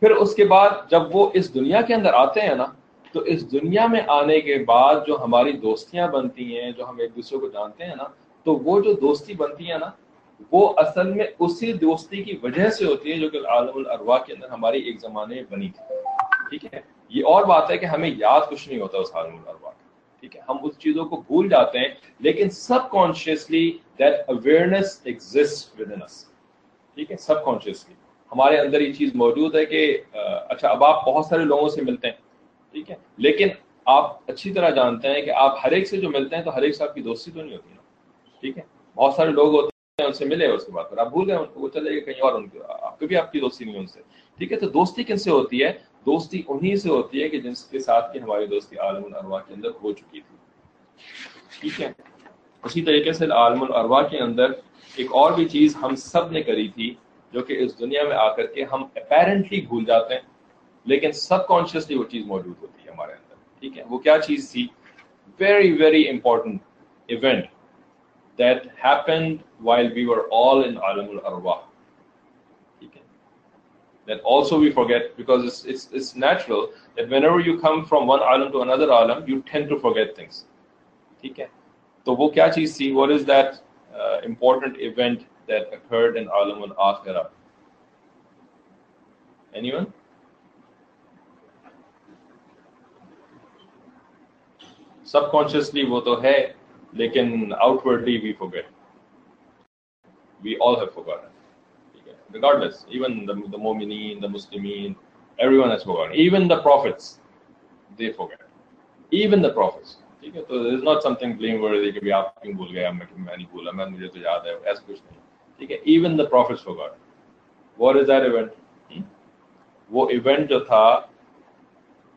फिर उसके बाद जब वो इस दुनिया के अंदर आते हैं ना, तो इस दुनिया में आने के बाद जो हमारी दोस्तियां बनती हैं, जो हम एक दूसरे को जानते हैं ना, तो वो जो दोस्ती बनती है ना वो असल में उसी दोस्ती की वजह से होती है जो कि आलमुल अरवाह के अंदर हमारी एक जमाने में बनी थी, ठीक है? ये और बात है कि हमें याद कुछ नहीं होता उस आलमुल अरवाह, ठीक है? हम उस चीजों को भूल जाते हैं, लेकिन subconsciously that awareness exist within us, ठीक है? सबकॉन्शियसली हमारे अंदर ये चीज मौजूद है कि अच्छा, अब आप बहुत सारे लोगों से मिलते हैं, ठीक है? लेकिन आप अच्छी तरह जानते हैं कि आप हर एक से जो मिलते हैं तो हर एक से आपकी दोस्ती तो नहीं होती ना, ठीक है? बहुत सारे लोग होते हैं, उनसे मिले, उसके बाद आप भूल गए उनको, वो चले गए कहीं और, उनको आपको भी आपकी दोस्ती नहीं उनसे, ठीक है? तो दोस्ती किनसे होती है? दोस्ती उन्हीं से होती है कि जिनके साथ की हमारी दोस्ती आलमुल अरवाह के अंदर हो चुकी थी, ठीक है? उसी तरीके से आलमुल अरवाह के अंदर एक और भी चीज़ हम सब ने करी थी जो कि इस दुनिया में आकर के हम अपेरेंटली भूल जाते हैं, लेकिन सबकॉन्शियसली वो चीज़ मौजूद होती है हमारे अंदर, ठीक है? वो क्या चीज़ थी? Very very important event that happened while we were all in आलमुल अरवाह, that also we forget because it's natural that whenever you come from one alam to another alam you tend to forget things, theek hai? To wo kya cheez thi? What is that important event that occurred in alam al akhirah? Anyone? Subconsciously wo to hai, lekin outwardly we forget, we all have forgotten. Regardless, even the Mu'mineen, the Muslimin, everyone has forgotten. Even the prophets, they forget. Even the prophets. ठीक है? So there is not something blameworthy कि आप क्यों भूल गए, मैं नहीं भूला, मैं मुझे तो याद है, ऐसा कुछ नहीं, ठीक है? Even the prophets forgot. What is that event? वो event जो था,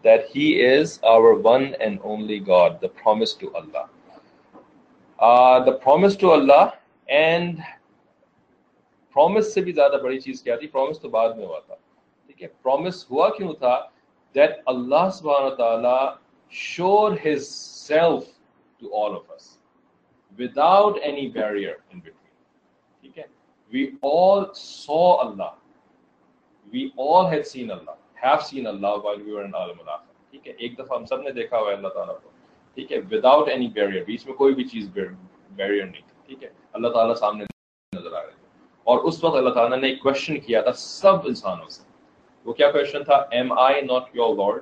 that He is our one and only God, the promise to Allah. the promise to Allah and promise से भी ज़्यादा बड़ी चीज़ क्या थी? Promise तो बाद में हुआ था, ठीक है? Promise हुआ क्यों था? That Allah subhanahu wa ta'ala showed His self to all of us without any barrier in between, ठीक है? We all saw Allah, we all had seen Allah, have seen Allah while we were in alam al-akhir, ठीक है? एक दफ़ा हम सब ने देखा हुआ अल्लाह ताला को, ठीक है? Without any barrier, बीच में कोई भी चीज़ barrier नहीं थी, ठीक है? अल्लाह ताला सामने नजर आ रहे थे और उस वक्त अल्लाह ताला ने एक क्वेश्चन किया था सब इंसानों से। वो क्या क्वेश्चन था? Am I not your Lord,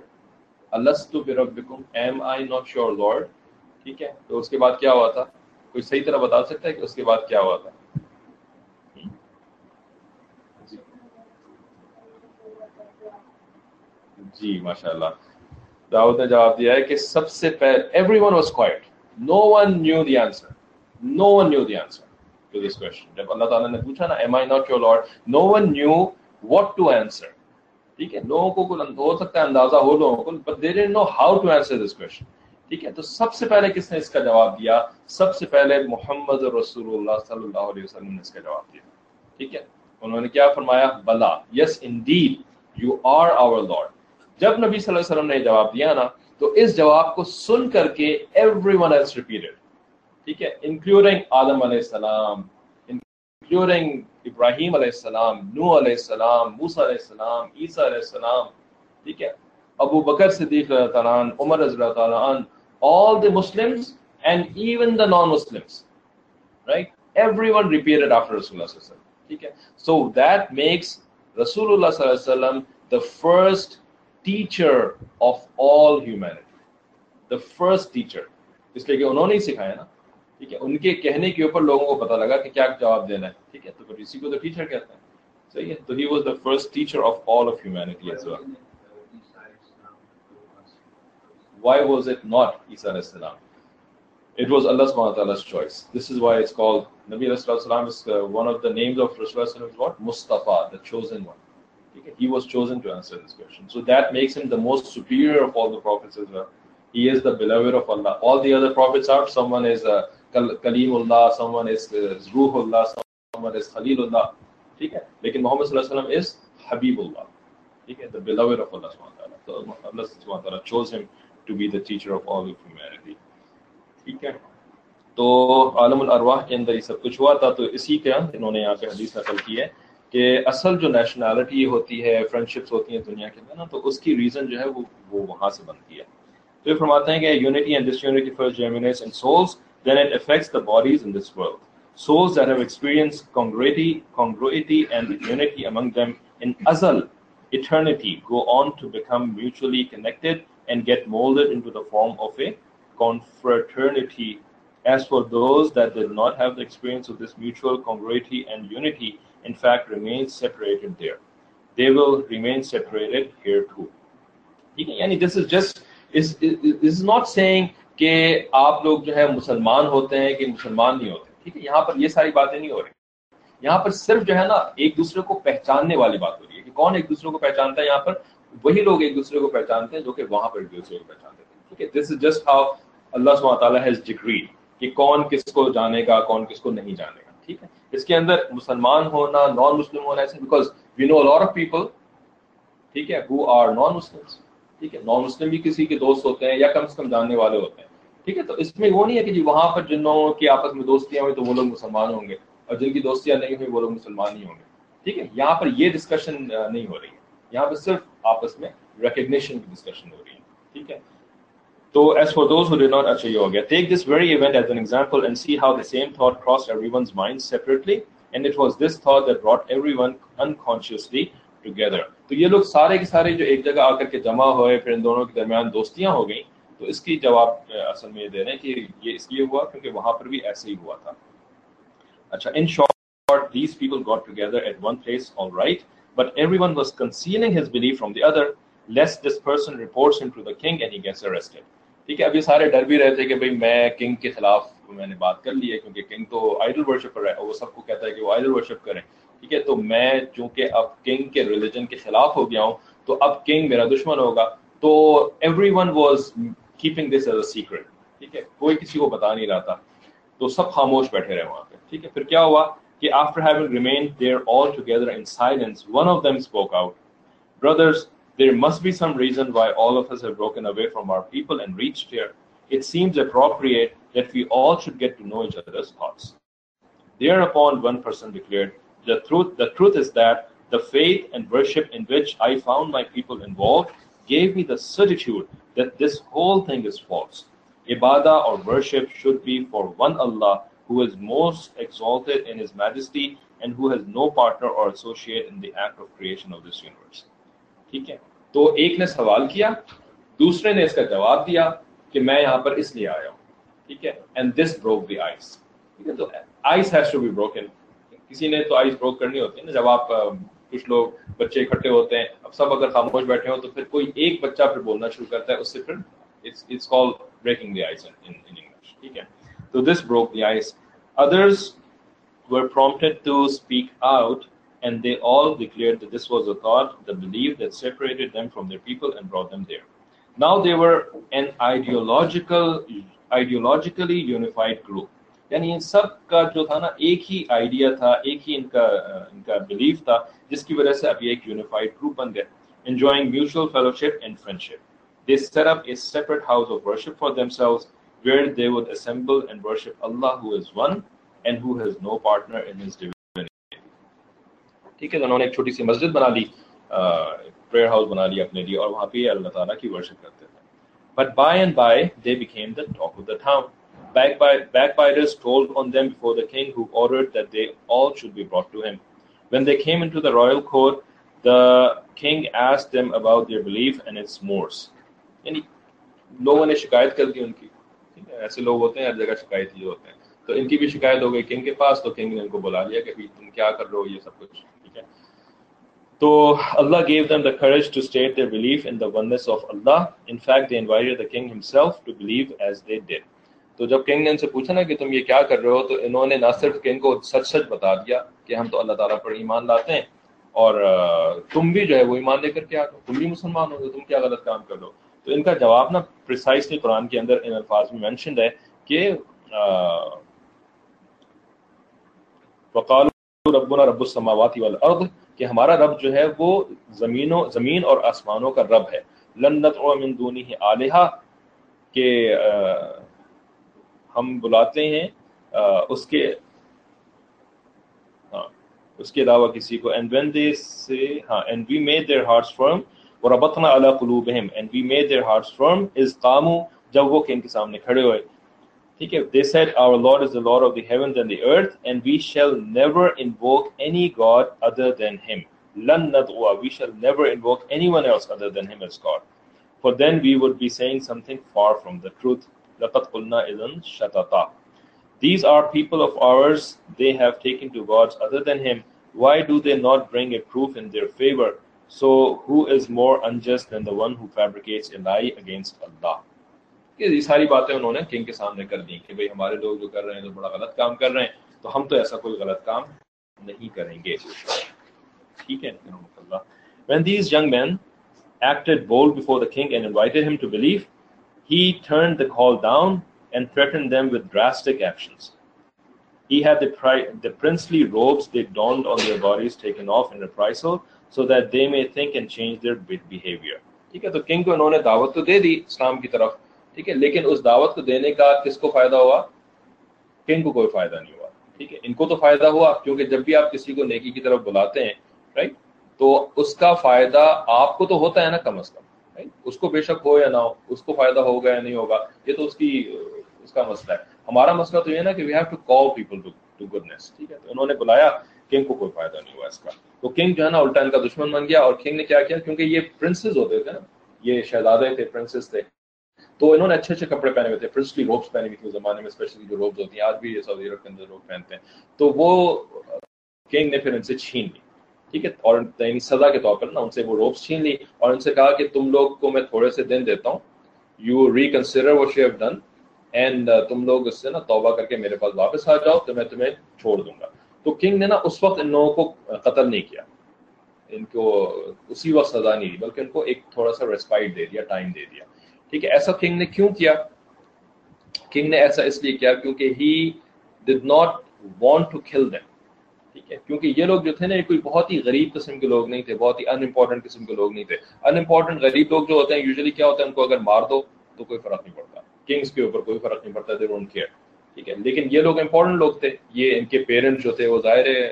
अलस्तु बिरब्बिकुम, am I not your Lord, ठीक है? तो उसके बाद क्या हुआ था? कोई सही तरह बता सकता है कि उसके बाद क्या हुआ था? जी माशाल्लाह, दाऊद ने जवाब दिया है कि सबसे पहले everyone was quiet, no one knew the answer, no one knew the answer to this question. जब अल्लाह ताला ने पूछा ना am I not your Lord, no one knew what to answer, ठीक है? लोगों को कुछ हो सकता है अंदाजा हो लोगों को, but they didn't know how to answer this question, ठीक है? तो सबसे पहले किसने इसका जवाब दिया? सबसे पहले मोहम्मद रसूलुल्लाह सल्लल्लाहु अलैहि वसल्लम ने इसका जवाब दिया, ठीक है? उन्होंने क्या फरमाया? बला yes indeed you are our Lord. जब नबी सल्लल्लाहु अलैहि वसल्लम ने जवाब दिया ना, तो इस जवाब को सुन करके एवरीवन एल्स रिपीटेड, ठीक है? इंक्लूडिंग आदम अलैहिस्सलाम, इंक्लूडिंग इब्राहिम अलैहिस्सलाम, नूह अलैहिस्सलाम, मूसा अलैहिस्सलाम, ईसा अलैहिस्सलाम, ठीक है? अबू बकर सिद्दीक रज़ियल्लाहु अन्हु, उमर रज़ियल्लाहु अन्हु, all the Muslims and even the non-Muslims, right? Everyone repeated after Rasulullah sallallahu alaihi wasallam, ठीक है? So that makes Rasulullah sallallahu alaihi wasallam the first teacher of all humanity, the first teacher, इसलिए कि उन्होंने ही सिखाया ना, ठीक है? उनके कहने के ऊपर लोगों को पता लगा कि क्या जवाब देना है, ठीक है? तो फिर इसी को तो टीचर कहते हैं, सही है? तो he was the first teacher of all of humanity as well. Why was it not Isa alayhis salam? It was Allah subhanahu wa ta'ala's choice. This is why it's called Nabi sallallahu alaihi wasallam is one of the names of Rasulullah is what? Mustafa, the chosen one. He was chosen to answer this question, so that makes him the most superior of all the prophets as well. He is the beloved of Allah. All the other prophets are someone is Kalimullah, someone is Ruhullah, someone is Khalilullah, ठीक है? लेकिन Muhammad sallallahu alaihi wasallam is Habibullah, ठीक है? The beloved of Allah subhanahu wa ta'ala. So Allah subhanahu wa ta'ala chose him to be the teacher of all of humanity, ठीक है? तो आलमुल अरवाह के अंदर ये सब कुछ हुआ था। तो इसी के अंदर इन्होंने यहाँ पे हदीस नकल की है कि असल जो नेशनैलिटी होती है, फ्रेंडशिप्स होती हैं दुनिया के अंदर ना, तो उसकी रीज़न जो है वो वहाँ से बनती है। तो ये फरमाते हैं कि unity and disunity first germinates in souls, then it affects the bodies in this world. Souls that have experienced congruity and unity among them in azal, eternity, go on to become mutually connected and get molded into the form of a confraternity. As for those that did not have the experience of this mutual congruity and unity, in fact remain separated there, they will remain separated here too. ठीक है? यानी this is just is not saying कि आप लोग जो है मुसलमान होते हैं कि मुसलमान नहीं होते, ठीक है? यहाँ पर ये सारी बातें नहीं हो रही। यहाँ पर सिर्फ जो है ना एक दूसरे को पहचानने वाली बात हो रही है कि कौन एक दूसरे को पहचानता है। यहाँ पर वही लोग एक दूसरे को पहचानते हैं जो कि वहाँ पर एक दूसरे को पहचानते थे, ठीक है? This is just how Allah सुब्हान तआला हैज डिक्रीड कि कौन किसको जानेगा, कौन किसको नहीं जानेगा, ठीक है? इसके अंदर मुसलमान होना, नॉन मुस्लिम होना ऐसे, because we know a lot of people, ठीक है? हु आर नॉन मुस्लिम्स, ठीक है? नॉन मुस्लिम भी किसी के दोस्त होते हैं या कम से कम जानने वाले होते हैं, ठीक है? तो इसमें वो नहीं है कि जी वहाँ पर जिन लोगों की आपस में दोस्तियाँ हुई तो वो लोग मुसलमान होंगे और जिनकी दोस्तियाँ नहीं हुई वो लोग मुसलमान ही होंगे, ठीक है? यहाँ पर ये डिस्कशन नहीं हो रही है। यहाँ पर सिर्फ आपस में रिकग्निशन की डिस्कशन हो रही है, ठीक है? So as for those who did not achieve yoga, take this very event as an example and see how the same thought crossed everyone's mind separately, and it was this thought that brought everyone unconsciously together. तो ये लोग सारे के सारे जो एक जगह आकर के जमा हुए, फिर इन दोनों के दरमियान दोस्तियाँ हो गई। तो इसकी जवाब असल में ये दे रहे हैं कि ये इसलिए हुआ क्योंकि वहाँ पर भी ऐसे ही हुआ था। अच्छा, in short, these people got together at one place, all right, but everyone was concealing his belief from the other, lest this person reports him to the king and he gets arrested. ठीक है? अभी सारे डर भी रहे थे कि भाई मैं किंग के खिलाफ मैंने बात कर ली है, क्योंकि किंग तो आइडल वर्शिपर है और वो सबको कहता है कि वो आइडल वर्शिप करें, ठीक है? तो मैं चूंकि अब किंग के रिलीजन के खिलाफ हो गया हूँ तो अब किंग मेरा दुश्मन होगा। तो everyone was keeping this as a secret, ठीक है? कोई किसी को बता नहीं रहा था। तो सब खामोश बैठे रहे वहाँ पे, ठीक है। फिर क्या हुआ कि after having remained there all together in silence, one of them spoke out, brothers there must be some reason why all of us have broken away from our people and reached here, it seems appropriate that we all should get to know each others thoughts. Thereupon one person declared, the truth is that the faith and worship in which I found my people involved gave me the certitude that this whole thing is false. Ibadah or worship should be for one Allah, who is most exalted in his majesty and who has no partner or associate in the act of creation of this universe. ठीक है, तो एक ने सवाल किया, दूसरे ने इसका जवाब दिया कि मैं यहाँ पर इसलिए आया हूँ, ठीक है, and this broke the ice. ठीक है, तो ice has to be broken, किसी ने तो आइस ब्रोक करनी होती है ना। जब आप कुछ लोग बच्चे इकट्ठे होते हैं, अब सब अगर खामोश बैठे हो तो फिर कोई एक बच्चा फिर बोलना शुरू करता है, उससे फिर it's called breaking the ice in English, ठीक है। तो this broke the ice, others were prompted to speak out and they all declared that this was the thought, the belief that separated them from their people and brought them there. Now they were an ideologically unified group, यानी इन सब का जो था ना एक ही idea था, एक ही इनका बिलीफ था, जिसकी वजह से अब ये एक यूनिफाइड ग्रुप बन गए। Enjoying mutual fellowship and friendship, they set up a separate house of worship for themselves where they would assemble and worship Allah who is one and who has no partner in his divinity, ठीक है। तो उन्होंने एक छोटी सी मस्जिद बना ली, prayer house बना लिया अपने लिए, और वहाँ पे अल्लाह ताला की वर्शिप करते थे। But by and by they became the talk of the town. Backbiters told on them before the king, who ordered that they all should be brought to him. When they came into the royal court, the king asked them about their belief and its mores. यानी लोगों ने शिकायत कर दी उनकी, ठीक है, ऐसे लोग होते हैं हर जगह शिकायत ही होते हैं, तो इनकी भी शिकायत हो गई किंग के पास। तो किंग ने इनको बुला लिया कि भाई तुम क्या कर रहे हो ये सब कुछ, ठीक है। तो Allah gave them the courage to state their belief in the oneness of Allah. In fact, they invited the king himself to believe as they did. तो जब किंग ने इनसे पूछा ना कि तुम ये क्या कर रहे हो, तो इन्होंने ना सिर्फ किंग को सच सच बता दिया कि हम तो अल्लाह ताला पर ईमान लाते हैं और तुम भी जो है वो ईमान लेकर के आ गए, तुम भी मुसलमान हो, तुम क्या गलत काम कर लो। तो इनका जवाब ना प्रिसाइसली कुरान के अंदर इन अल्फाज में मेंशन्ड है कि वक़ालू रब्बुना रब्बुस समावाति वल अर्द, कि हमारा रब जो है वो ज़मीन और आसमानों का रब है। लन नदअ मिन दूनिही आलिहा, के हम बुलाते हैं उसके अलावा किसी को। एंड व्हेन दे से, हाँ, and we made their hearts firm व रबतना अला कुलूबहिम, and we made their hearts firm इज कामू, जब वो किंग के सामने खड़े हुए, ठीक है। They said our Lord is the Lord of the heavens and the earth and we shall never invoke any god other than him, लन नदअ, we shall never invoke anyone else other than him as god, for then we would be saying something far from the truth. لَقَدْ قُلْنَا إِذًا شَتَتًا. These are people of ours, they have taken to gods other than him. Why do they not bring a proof in their favor? So who is more unjust than the one who fabricates a lie against Allah? ये सारी बातें उन्होंने king के सामने कर दी कि भाई हमारे लोग जो कर रहे हैं तो बड़ा गलत काम कर रहे हैं, तो हम तो ऐसा कोई गलत काम नहीं करेंगे, ठीक है। When these young men acted bold before the king and invited him to believe, he turned the call down and threatened them with drastic actions. He had the princely robes they donned on their bodies taken off in reprisal, so that they may think and change their behavior. ठीक है, तो king को इन्होंने दावत तो दे दी इस्लाम की तरफ, ठीक है, लेकिन उस दावत को देने का किसको फायदा हुआ? किंग को कोई फायदा नहीं हुआ, ठीक है। इनको तो फायदा हुआ, क्योंकि जब भी आप किसी को नेकी की तरफ बुलाते हैं, राइट, तो उसका फायदा आपको तो होता है ना कम अज कम, उसको बेशक हो या ना हो, उसको फायदा होगा या नहीं होगा ये तो उसका मसला है। हमारा मसला तो ये ना कि we have to call people to goodness, ठीक है। तो उन्होंने बुलाया, किंग को कोई फायदा नहीं हुआ इसका, तो किंग जो है ना उल्टा इनका दुश्मन बन गया। और किंग ने क्या किया, क्योंकि ये प्रिंसेस होते थे ना, ये शहजादे थे, प्रिंसेस थे, तो इन्होंने अच्छे अच्छे कपड़े पहने हुए थे, प्रिंसली रोब्स पहनी हुई थी उस जमाने में, स्पेशली जो रोब्स होती हैं, आज भी ये सऊदी अरब के अंदर लोग पहनते हैं। तो वो किंग ने फिर इनसे छीन ली, ठीक है, और सजा के तौर पर ना उनसे वो रोब्स छीन ली और उनसे कहा कि तुम लोग को मैं थोड़े से दिन देता हूँ, you reconsider what you have done and तुम लोग इससे ना तौबा करके मेरे पास वापस आ जाओ तो मैं तुम्हें छोड़ दूंगा। तो किंग ने ना उस वक्त इन लोगों को कत्ल नहीं किया, इनको उसी वक्त सजा नहीं दी, बल्कि इनको एक थोड़ा सा रेस्पाइट दे दिया, टाइम दे दिया, ठीक है। ऐसा किंग ने क्यों किया? किंग ने ऐसा इसलिए किया क्योंकि did not want to kill them. ठीक है, क्योंकि ये लोग जो थे ना, ये कोई बहुत ही गरीब किस्म के लोग नहीं थे, बहुत ही अनइम्पोर्टेंट किस्म के लोग नहीं थे। अनइम्पोर्टेंट गरीब लोग जो होते हैं यूजुअली क्या होता है, उनको अगर मार दो तो कोई फर्क नहीं पड़ता, किंग्स के ऊपर कोई फर्क नहीं पड़ता, दे डोंट केयर। ठीक है, लेकिन ये लोग इंपॉर्टेंट लोग थे, ये इनके पेरेंट्स जो थे वो जाहिर है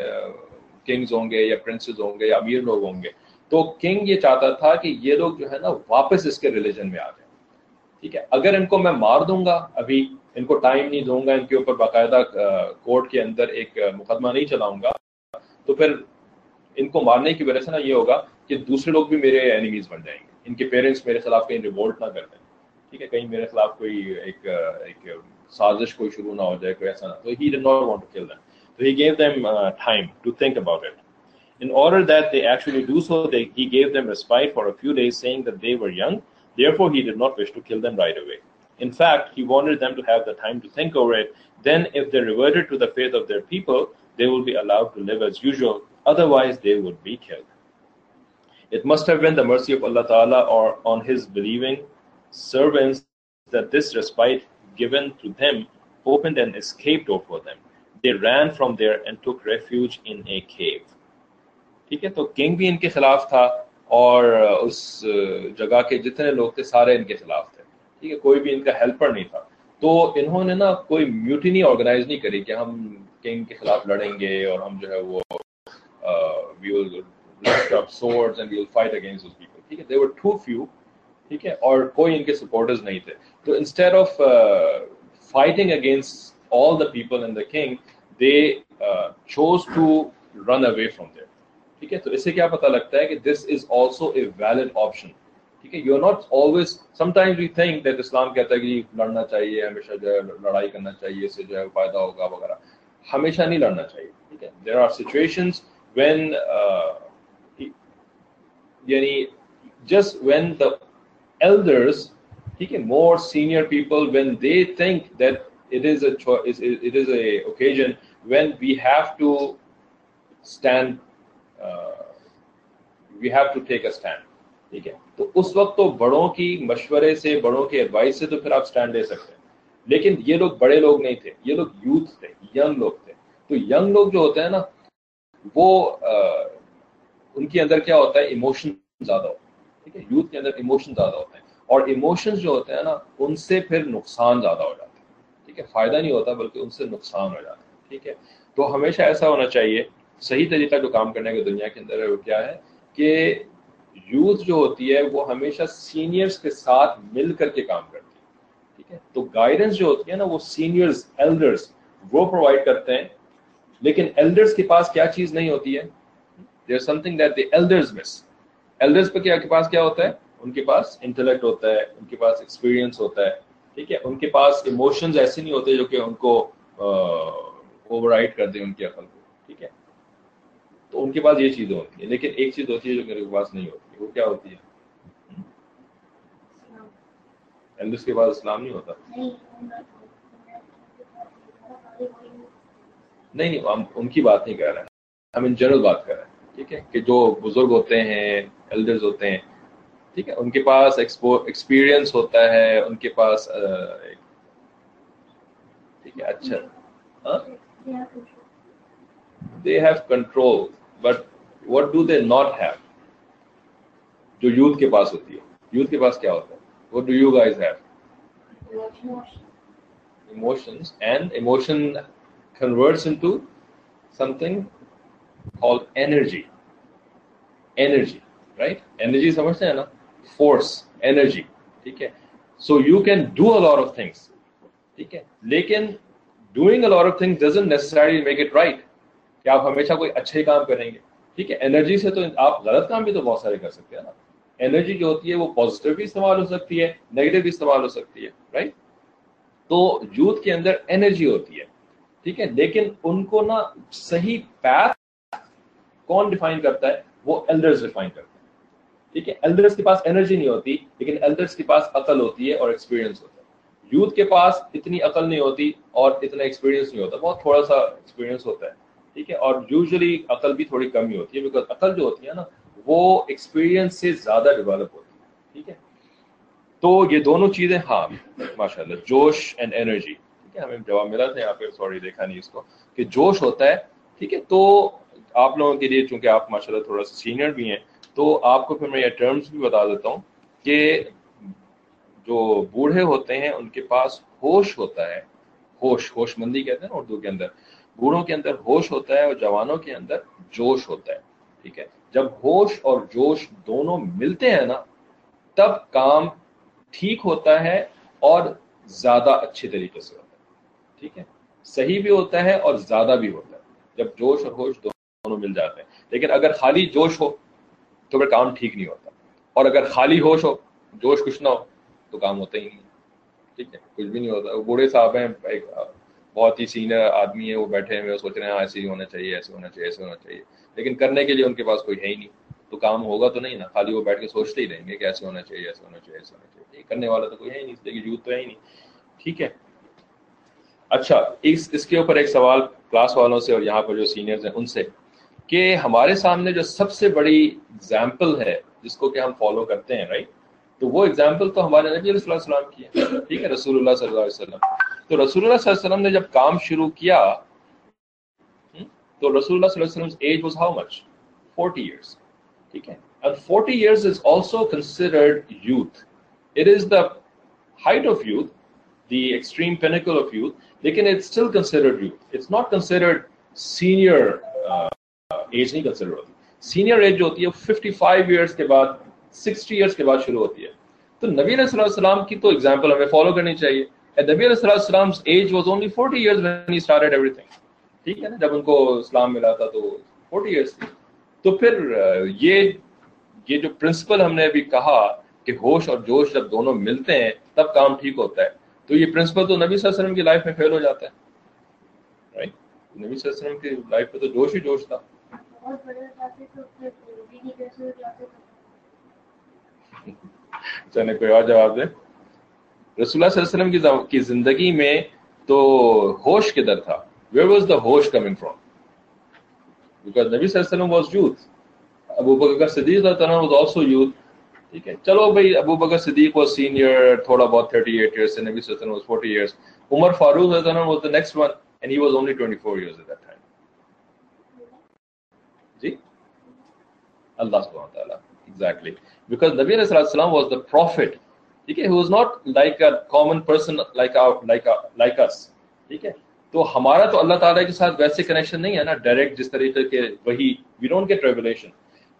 किंग्स होंगे या प्रिंसेस होंगे या अमीर लोग होंगे। तो किंग ये चाहता था कि ये लोग जो है ना वापस इसके रिलीजन में आ जाए। ठीक है, अगर इनको मैं मार दूंगा, अभी इनको टाइम नहीं दूंगा, इनके ऊपर बाकायदा कोर्ट के अंदर एक मुकदमा नहीं चलाऊंगा, तो फिर इनको मारने की वजह से ना ये होगा कि दूसरे लोग भी मेरे एनिमीज बन जाएंगे, इनके पेरेंट्स मेरे खिलाफ कहीं रिवोल्ट ना कर दें। ठीक है, कहीं मेरे खिलाफ कोई एक साजिश कोई शुरू ना हो जाए, कोई ऐसा ना। तो he did not want to kill them, तो he gave them time to think about it. In order that they actually do so, he gave them respite for a few days, saying that they were young. Therefore, he did not wish to kill them right away. In fact, he wanted them to have the time to think over it. Then, if they reverted to the faith of their people, they will be allowed to live as usual. Otherwise, they would be killed. It must have been the mercy of Allah Ta'ala or on His believing servants that this respite given to them opened an escape door for them. They ran from there and took refuge in a cave. ठीक है, तो king भी इनके खिलाफ था और उस जगह के जितने लोग थे सारे इनके खिलाफ थे। ठीक है, कोई भी इनका हेल्पर नहीं था। तो इन्होंने ना कोई म्यूटिनी ऑर्गेनाइज नहीं करी कि हम किंग के खिलाफ लड़ेंगे और हम जो है वो we will lift up swords and we will fight against those people. ठीक है, दे वर टू फ्यू। ठीक है, और कोई इनके सपोर्टर्स नहीं थे। तो instead of fighting against all the people and the king, they chose to run away from there. ठीक है, तो इससे क्या पता लगता है कि this is also a valid option. ठीक है, you are not always, sometimes we think that Islam कहता है कि लड़ना चाहिए, हमेशा जो है लड़ाई करना चाहिए, इससे जो है फायदा होगा वगैरह। हमेशा नहीं लड़ना चाहिए। ठीक है, देयर आर सिचुएशंस व्हेन यानी जस्ट व्हेन द एल्डर्स, ठीक है, more senior people, when they think that it is a occasion when we have to stand, we have to take a stand. ठीक है, तो उस वक्त तो बड़ों की मशवरे से, बड़ों के एडवाइस से तो फिर आप स्टैंड ले सकते हैं, लेकिन ये लोग बड़े लोग नहीं थे, ये लोग यूथ थे, यंग लोग थे। तो यंग लोग जो होते हैं ना वो उनके अंदर क्या होता है, इमोशन ज्यादा होता है। ठीक है, यूथ के अंदर इमोशन ज्यादा होते हैं और इमोशंस जो होते हैं ना उनसे फिर नुकसान ज्यादा हो जाता है। ठीक है, फायदा नहीं होता बल्कि उनसे नुकसान हो जाता है। ठीक है, तो हमेशा ऐसा होना चाहिए। सही तरीका जो काम करने का दुनिया के अंदर है वो क्या है कि यूथ जो होती है वो हमेशा सीनियर्स के साथ मिल करके काम करती है। ठीक है, तो गाइडेंस जो होती है ना वो सीनियर्स, एल्डर्स वो प्रोवाइड करते हैं, लेकिन एल्डर्स के पास क्या चीज नहीं होती है, there is something that the elders miss. Elders पर क्या के पास क्या होता है, उनके पास इंटेलेक्ट होता है, उनके पास एक्सपीरियंस होता है। ठीक है, उनके पास इमोशंस ऐसे नहीं होते जो कि उनको ओवरराइड कर दें उनकी अकल को। ठीक है, तो उनके पास ये चीजें होती है, लेकिन एक चीज होती है जो मेरे पास नहीं होती, वो क्या होती है, एल्डर्स के पास इस्लाम नहीं होता। नहीं, हम उनकी बात नहीं कर रहे हैं, हम इन जनरल बात कर रहे हैं। ठीक है, कि जो बुजुर्ग होते हैं, एल्डर्स होते हैं, ठीक है, उनके पास एक्सपीरियंस होता है, उनके पास ठीक है, अच्छा, they have control, but what do they not have जो youth के पास होती है। youth के पास क्या होता है, what do you guys have? emotions, and emotion converts into something called energy, right? energy समझते हैं ना, force, energy। ठीक है, so you can do a lot of things। ठीक है, लेकिन doing a lot of things doesn't necessarily make it right। कि आप हमेशा कोई अच्छे काम करेंगे। ठीक है, एनर्जी से तो आप गलत काम भी तो बहुत सारे कर सकते हैं ना। एनर्जी जो होती है वो पॉजिटिव भी इस्तेमाल हो सकती है, नेगेटिव भी इस्तेमाल हो सकती है, राइट। तो यूथ के अंदर एनर्जी होती है। ठीक है, लेकिन उनको ना सही पैथ कौन डिफाइन करता है, वो एल्डर्स डिफाइन करते हैं। ठीक है, एल्डर्स के पास एनर्जी नहीं होती, लेकिन एल्डर्स के पास अकल होती है और एक्सपीरियंस होता है। यूथ के पास इतनी अकल नहीं होती और इतना एक्सपीरियंस नहीं होता, बहुत थोड़ा सा एक्सपीरियंस होता है। ठीक है, और यूजुअली अकल भी थोड़ी कम ही होती है, बिकॉज अकल जो होती है ना वो एक्सपीरियंस से ज्यादा डेवलप होती है। ठीक है, तो ये दोनों चीजें, हाँ माशाल्लाह, जोश एंड एनर्जी, ठीक है, हमें जवाब मिला था यहाँ पे, सॉरी देखा नहीं इसको, कि जोश होता है ठीक है। तो आप लोगों के लिए चूंकि आप माशाल्लाह थोड़ा सा सीनियर भी हैं, तो आपको फिर मैं ये टर्म्स भी बता देता हूँ कि जो बूढ़े होते हैं उनके पास होश होता है, होश होशमंदी कहते हैं ना उर्दू के अंदर, बूढ़ों के अंदर होश होता है और जवानों के अंदर जोश होता है ठीक है। जब होश और जोश दोनों मिलते हैं ना, तब काम ठीक होता है और ज्यादा अच्छे तरीके से होता है ठीक है, सही भी होता है और ज्यादा भी होता है जब जोश और होश दोनों मिल जाते हैं। लेकिन अगर खाली जोश हो तो फिर काम ठीक नहीं होता, और अगर खाली होश हो जोश कुछ ना हो तो काम होता ही नहीं ठीक है, कुछ भी नहीं होता। बूढ़े साहब हैं, एक बहुत ही सीनियर आदमी है, वो बैठे हुए सोच रहे हैं ऐसे ही होना चाहिए, ऐसे होना चाहिए, ऐसे होना चाहिए, लेकिन करने के लिए उनके पास कोई है ही नहीं, तो काम होगा तो नहीं ना। खाली वो बैठ के सोचते ही रहेंगे कि ऐसे होना चाहिए, ऐसे होना चाहिए, ऐसे होना चाहिए, करने वाला तो कोई है ही नहीं, इसलिए यूथ तो है ही नहीं ठीक है। अच्छा, इसके ऊपर एक सवाल क्लास वालों से और यहाँ पर जो सीनियर्स हैं उनसे, कि हमारे सामने जो सबसे बड़ी एग्जाम्पल है जिसको कि हम फॉलो करते हैं राइट, तो वो एग्जाम्पल तो हमारे नबी सल्लल्लाहु अलैहि वसल्लम की है ठीक है, रसूलुल्लाह सल्लल्लाहु अलैहि वसल्लम। तो रसूलुल्लाह सल्लल्लाहु अलैहि वसल्लम ने जब काम शुरू किया तो रसूलुल्लाह सल्लल्लाहु अलैहि वसल्लम as was how much, 40 years ठीक है। And 40 years is also considered youth. It is the height of youth, the extreme pinnacle of youth. लेकिन it's still considered youth. It's not considered senior age नहीं considered होती। Senior age जो होती है 55 years के बाद, 60 years के बाद शुरू होती है। तो नबी सल्लल्लाहु अलैहि वसल्लम की तो एग्जाम्पल हमें फॉलो करनी चाहिए। And नबी सल्लल्लाहु अलैहि वसल्लम's age was only 40 years when he started everything. ठीक है ना, जब उनको इस्लाम मिला था तो 40 years थी। तो फिर ये जो प्रिंसिपल हमने अभी कहा कि होश और जोश जब दोनों मिलते हैं तब काम ठीक होता है, तो ये प्रिंसिपल तो नबी सल्लल्लाहु अलैहि वसल्लम की लाइफ में फेल हो जाता है राइट। नबी सल्लल्लाहु अलैहि वसल्लम की लाइफ में तो जोश ही जोश था। चलिए कोई और जवाब दे। रसूलुल्लाह सल्लल्लाहु अलैहि वसल्लम की जिंदगी में तो होश किधर था, वेयर वाज द होश coming from, because Nabi sallallahu alaihi wasallam was youth. Abu Bakr Siddiq was also youth ठीक है। चलो भाई, Abu Bakr Siddiq was senior थोड़ा बहुत 38 years and Nabi sallallahu alaihi wasallam was 40 years. Umar Farooq was the next one and he was only 24 years at that time ji, Allah subhanahu wa ta'ala, exactly, because Nabi sallallahu alaihi wasallam was the prophet ठीक है, who was not like a common person like us ठीक है। तो हमारा तो अल्लाह ताला के साथ वैसे कनेक्शन नहीं है ना डायरेक्ट, जिस तरीके के वही, we don't get revelation,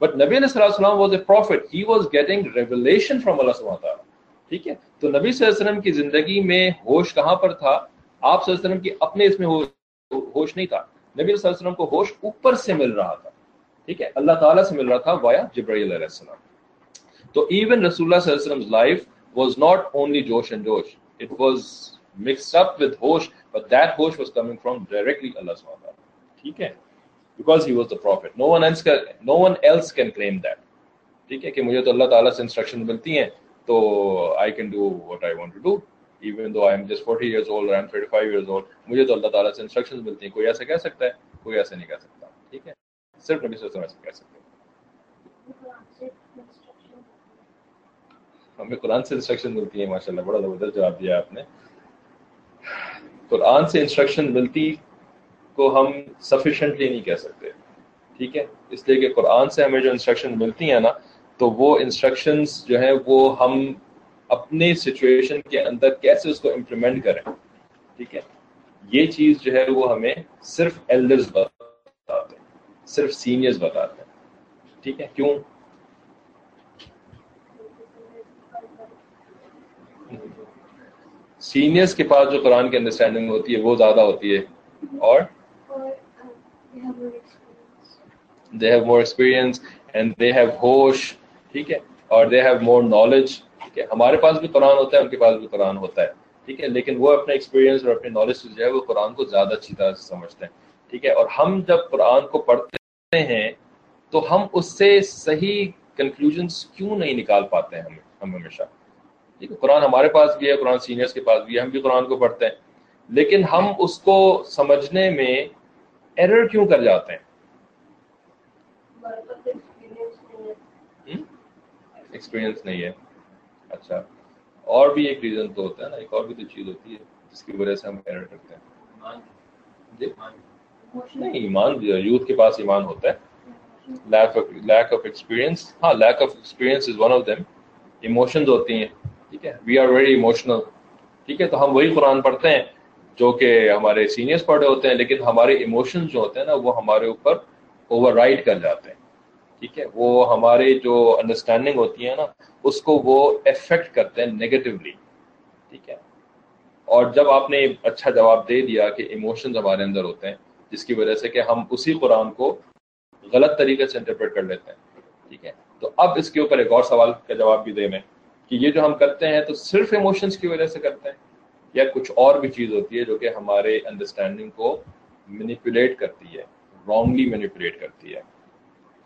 but नबी सल्लल्लाहु अलैहि वसल्लम was a prophet, he was getting revelation from Allah सुब्हान ताला ठीक है। तो नबी सल्लल्लाहु अलैहि वसल्लम की जिंदगी में होश कहाँ पर था? आप सल्लल्लाहु अलैहि वसल्लम की अपने इसमें होश नहीं था, नबी सल्लल्लाहु अलैहि वसल्लम को होश ऊपर से मिल रहा था ठीक है, अल्लाह ताला से मिल रहा था वाया जिब्राइल अलैहिस्सलाम। तो इवन रसूलुल्लाह सल्लल्लाहु अलैहि वसल्लम's लाइफ वाज नॉट ओनली जोश एंड जोश, it was mixed up with hosh, but that hosh was coming from directly Allah subhanahu wa ta'ala ठीक है, because he was the prophet, no one else can claim that ठीक है, कि मुझे तो अल्लाह ताला से इंस्ट्रक्शन मिलती हैं तो I can do what I want to do even though I am just 40 years old or I am 35 years old, मुझे तो अल्लाह ताला से इंस्ट्रक्शंस मिलती हैं। कोई ऐसा कह सकता है, कोई ऐसा नहीं कह सकता ठीक है, सिर्फ नबी सल्लल्लाहु अलैहि वसल्लम कह सकते हैं। हमें कुरान से इंस्ट्रक्शन मिलती है। माशाल्लाह, बड़ा जबरदस्त जवाब दिया आपने। कुरान से इंस्ट्रक्शन मिलती को हम सफिशेंटली नहीं कह सकते ठीक है, इसलिए कि कुरान से हमें जो इंस्ट्रक्शन मिलती है ना, तो वो इंस्ट्रक्शंस जो है वो हम अपने सिचुएशन के अंदर कैसे उसको इम्प्लीमेंट करें ठीक है, ये चीज़ जो है वो हमें सिर्फ एल्डर्स बताते हैं, सिर्फ सीनियर्स बताते हैं ठीक है। क्यों? सीनियर्स के पास जो कुरान की अंडरस्टैंडिंग होती है वो ज़्यादा होती है, और they have more experience and they have होश ठीक है, और दे हैव मोर नॉलेज ठीक है। हमारे पास भी कुरान होता है, उनके पास भी कुरान होता है ठीक है, लेकिन वो अपने एक्सपीरियंस और अपने नॉलेज से जो है वो कुरान को ज़्यादा अच्छी तरह से समझते हैं ठीक है। और हम जब कुरान को पढ़ते हैं तो हम उससे सही कंक्लूजन्स क्यों नहीं निकाल पाते हैं? हम हमेशा ठीक है, कुरान हमारे पास भी है, कुरान सीनियर्स के पास भी है, हम भी कुरान को पढ़ते हैं, लेकिन हम उसको समझने में एरर क्यों कर जाते हैं? एक्सपीरियंस नहीं है। अच्छा, और भी एक रीजन तो होता है ना, एक और भी तो चीज़ होती है जिसकी वजह से हम एरर करते हैं। नहीं, ईमान यूथ के पास ईमान होता है, lack of experience, हाँ lack of experience is one of them, emotions होती हैं, ठीक है, we are very emotional, ठीक है। तो हम वही कुरान पढ़ते हैं जो कि हमारे सीनियर्स पढ़े होते हैं, लेकिन हमारे इमोशंस जो होते हैं ना वो हमारे ऊपर ओवरराइड कर जाते हैं, ठीक है। वो हमारे जो अंडरस्टैंडिंग होती है ना उसको वो अफेक्ट करते हैं नेगेटिवली, ठीक है। और जब आपने अच्छा जवाब दे दिया कि इमोशंस हमारे अंदर होते हैं जिसकी वजह से कि हम उसी कुरान को गलत तरीके से इंटरप्रेट कर लेते हैं, ठीक है। तो अब इसके ऊपर एक और सवाल का जवाब भी दे मैं कि ये जो हम करते हैं तो सिर्फ इमोशंस की वजह से करते हैं या कुछ और भी चीज़ होती है जो कि हमारे अंडरस्टैंडिंग को मैनिपुलेट करती है, रॉन्गली मैनिपुलेट करती है।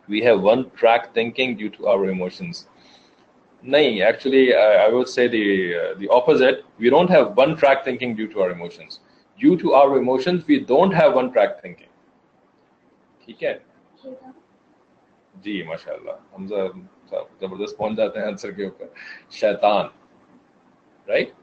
We have one track thinking due to our emotions. नहीं, actually I would say the opposite, we don't have one track thinking due to our emotions, due to our emotions we don't have one track thinking, ठीक है जी। माशाल्लाह, हमजा साहब जबरदस्त पहुंच जाते हैं answer के ऊपर। शैतान, राइट।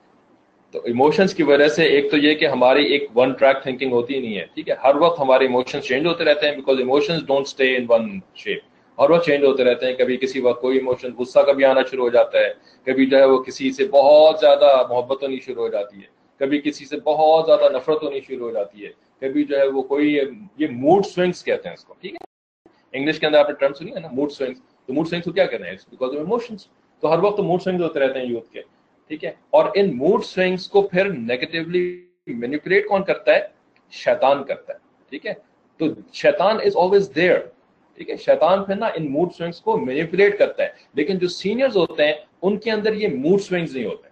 तो इमोशंस की वजह से एक तो ये कि हमारी एक वन ट्रैक थिंकिंग होती नहीं है, ठीक है। हर वक्त हमारे इमोशंस चेंज होते रहते हैं, because emotions don't stay in one shape, हर वक्त चेंज होते रहते हैं। कभी किसी वक्त कोई इमोशन, गुस्सा कभी आना शुरू हो जाता है, कभी जो है वो किसी से बहुत ज़्यादा मोहब्बत होनी शुरू हो जाती है, कभी किसी से बहुत ज़्यादा नफरत होनी शुरू हो जाती है, कभी जो है वो कोई, ये मूड स्विंग्स कहते हैं इसको, ठीक है। इंग्लिश के अंदर आपने टर्म सुनी है ना, मूड स्विंग्स। तो मूड स्विंग्स को क्या कहना है, बिकॉज ऑफ इमोशंस। तो हर वक्त मूड स्विंग्स होते रहते हैं यूथ के, ठीक है। और इन मूड स्विंग्स को फिर नेगेटिवली मैनिपुलेट कौन करता है? शैतान करता है, ठीक है। तो शैतान इज ऑलवेज देयर, ठीक है। शैतान फिर ना इन मूड स्विंग्स को मैनिपुलेट करता है, लेकिन जो सीनियर्स होते हैं उनके अंदर ये मूड स्विंग्स नहीं होते,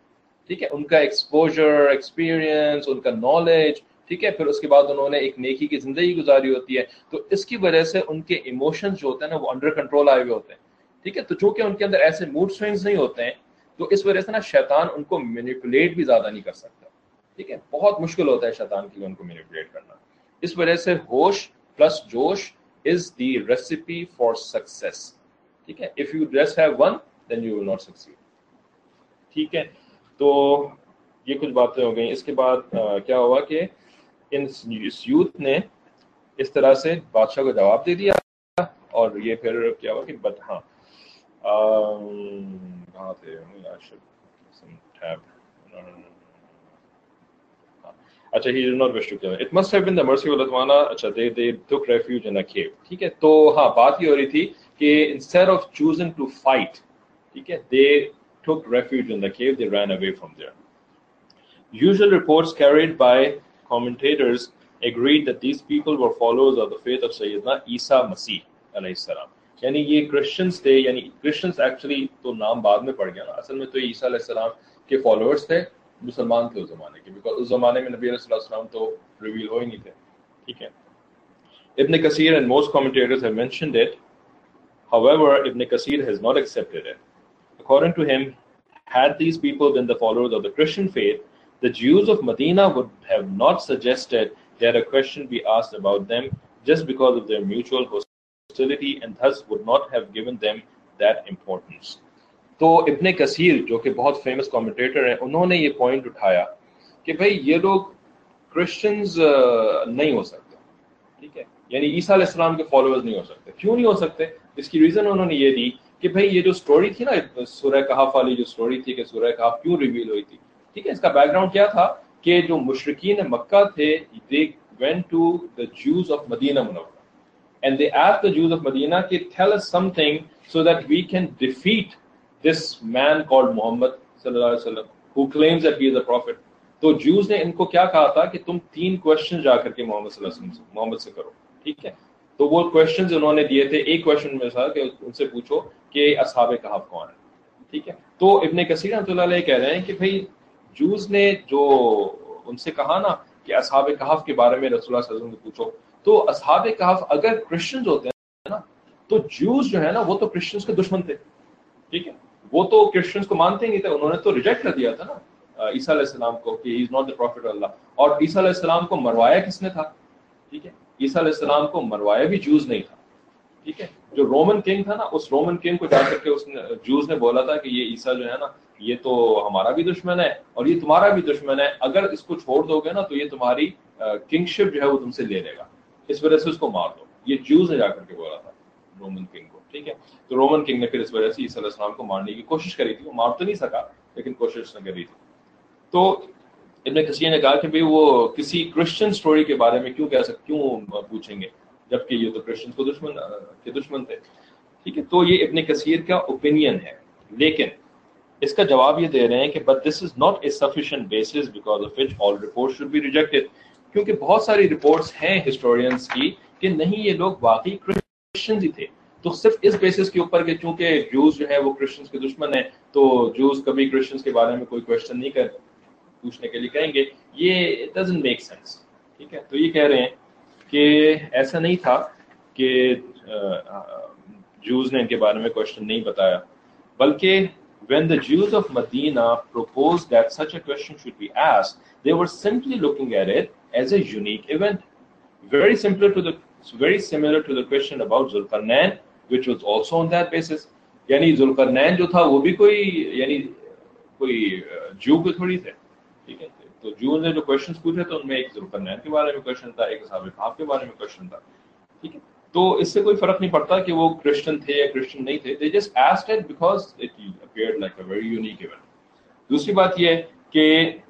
ठीक है। उनका एक्सपोजर, एक्सपीरियंस, उनका नॉलेज, ठीक है, फिर उसके बाद उन्होंने एक नेकी की जिंदगी गुजारी होती है, तो इसकी वजह से उनके इमोशंस जो होते हैं ना वो अंडर कंट्रोल आए हुए होते हैं, ठीक है। तो चूंकि उनके अंदर ऐसे मूड स्विंग्स नहीं होते हैं, तो इस वजह से ना शैतान उनको मैनिपुलेट भी ज्यादा नहीं कर सकता, ठीक है। बहुत मुश्किल होता है शैतान के लिए उनको मैनिपुलेट करना। इस वजह से होश प्लस जोश is the recipe for success, ठीक है। If you just have one then you will not succeed, ठीक है। तो ये कुछ बातें हो गई। इसके बाद क्या हुआ कि इस यूथ ने इस तरह से बादशाह को जवाब दे दिया, और ये फिर क्या हुआ कि अच्छा, he did not wish to kill. It must have been the mercy of Allah. अच्छा, they took refuge in a cave. ठीक है, तो हाँ बात ये हो रही थी कि instead of choosing to fight, ठीक है, they took refuge in the cave. They ran away from there. Usual reports carried by commentators agreed that these people were followers of the faith of Sayyidna Isa Masih alayhi salam. यानी ये Christians थे, यानी Christians actually तो नाम बाद में पड़ गया ना, असल में तो ईसा अलैहिस्सलाम के फॉलोअर्स थे, मुसलमान थे उस जमाने के, बिकॉज उस जमाने में नबी अलैहिस्सलाम तो रिवील हो ही नहीं थे, ठीक है। Ibn Kathir and most commentators have mentioned it, however Ibn Kathir has not accepted it. According to him, had these people been the followers of the Christian faith, the Jews of Medina would have not suggested that a question be asked about them just because of their mutual hostility, and thus would not have given them that importance. तो इब्न कसीर जो कि बहुत famous commentator हैं, उन्होंने ये point उठाया कि भाई ये लोग क्रिश्चियंस नहीं हो सकते, ठीक है, यानी ईसा अलैहि सलाम के फॉलोअर्स नहीं हो सकते। क्यों नहीं हो सकते? इसकी रीज़न उन्होंने ये दी कि भाई ये जो स्टोरी थी ना, सूरह कहफ वाली जो स्टोरी थी कि सूरह कहफ क्यों रिवील हुई थी, ठीक है, इसका बैकग्राउंड क्या था कि जो मुशरिकीन मक्का थे, they went to the Jews of Medina Munawwarah and they asked the Jews of Medina कि tell us something so that we can defeat this man called Mohammad सल्लल्लाहु अलैहि वसल्लम who claims that he is a prophet. तो Jews ने इनको क्या कहा था कि तुम 3 क्वेश्चन जाकर के मोहम्मद से करो, ठीक है। तो वो क्वेश्चन उन्होंने दिए थे, एक क्वेश्चन में था कि उनसे पूछो कि असहाबे कहफ कौन है, ठीक है। तो इब्न कसीर रहमतुल्लाह अलैह कह रहे हैं कि भाई जूस ने जो उनसे कहा ना कि असहाब कहफ के बारे में रसूलुल्लाह सल्लल्लाहु अलैहि वसल्लम से पूछो, तो असहाब कहफ अगर क्रिश्चियंस होते हैं ना, तो जूस जो है ना वो तो क्रिश्चियंस के दुश्मन थे, ठीक है, वो तो क्रिश्चियंस को मानते ही नहीं थे, उन्होंने तो रिजेक्ट कर दिया था ना ईसा अलैहि सलाम को कि he is not the prophet of Allah. और ईसा अलैहि सलाम को मरवाया किसने था, ठीक है, ईसा अलैहि सलाम को मरवाया भी जूस नहीं था, ठीक है, जो रोमन किंग था ना, उस रोमन किंग को जाकर के उसने जूस ने बोला था कि ये ईसा जो है ना, ये तो हमारा भी दुश्मन है और ये तुम्हारा भी दुश्मन है, अगर इसको छोड़ दोगे ना तो ये तुम्हारी किंगशिप जो है वो तुमसे ले लेगा, इस वजह से उसको मार दो। ये जूस ने जाकर के बोला था रोमन किंग को, ठीक है। तो रोमन किंग ने फिर इस वजह से ईसा अलैहि सलाम को मारने की कोशिश करी थी, वो मार तो नहीं सका लेकिन कोशिश ने करी थी। तो इब्न कसीर ने कहा कि भाई वो किसी क्रिश्चियन स्टोरी के बारे में क्यों पूछेंगे, जबकि ये तो क्रिश्चियंस को दुश्मन थे, ठीक है। तो ये इब्न कसीर का ओपिनियन है, लेकिन इसका जवाब ये दे रहे हैं कि but this is not a sufficient basis because of which all reports should be rejected, क्योंकि बहुत सारी रिपोर्ट्स हैं हिस्टोरियंस की कि नहीं ये लोग वाकई क्रिश्चियंस ही थे। तो सिर्फ इस बेसिस के ऊपर कि चूंकि जूस जो है वो क्रिश्चियंस के दुश्मन है तो जूस कभी क्रिश्चियंस के बारे में कोई क्वेश्चन नहीं कर पूछने के लिए कहेंगे, ये डजंट मेक सेंस, ठीक है। तो ये कह रहे हैं कि ऐसा नहीं था कि जूस ने इनके बारे में क्वेश्चन नहीं बताया, बल्कि when the Jews of Medina proposed that such a question should be asked, they were simply looking at it as a unique event, very similar to the question about Zulqarnain, which was also on that basis. यानी जुल्करनैन जो था वो भी कोई जू को थोड़ी थे, ठीक है। तो जू ने जो क्वेश्चंस पूछे तो उनमें एक जुल्करनैन के बारे में क्वेश्चन था, एक असाब अल-कहफ के बारे में क्वेश्चन था, ठीक है। तो इससे कोई फर्क नहीं पड़ता कि वो क्रिश्चियन थे या क्रिश्चियन नहीं थे, they just asked it because it appeared like a very unique event. दूसरी बात ये है कि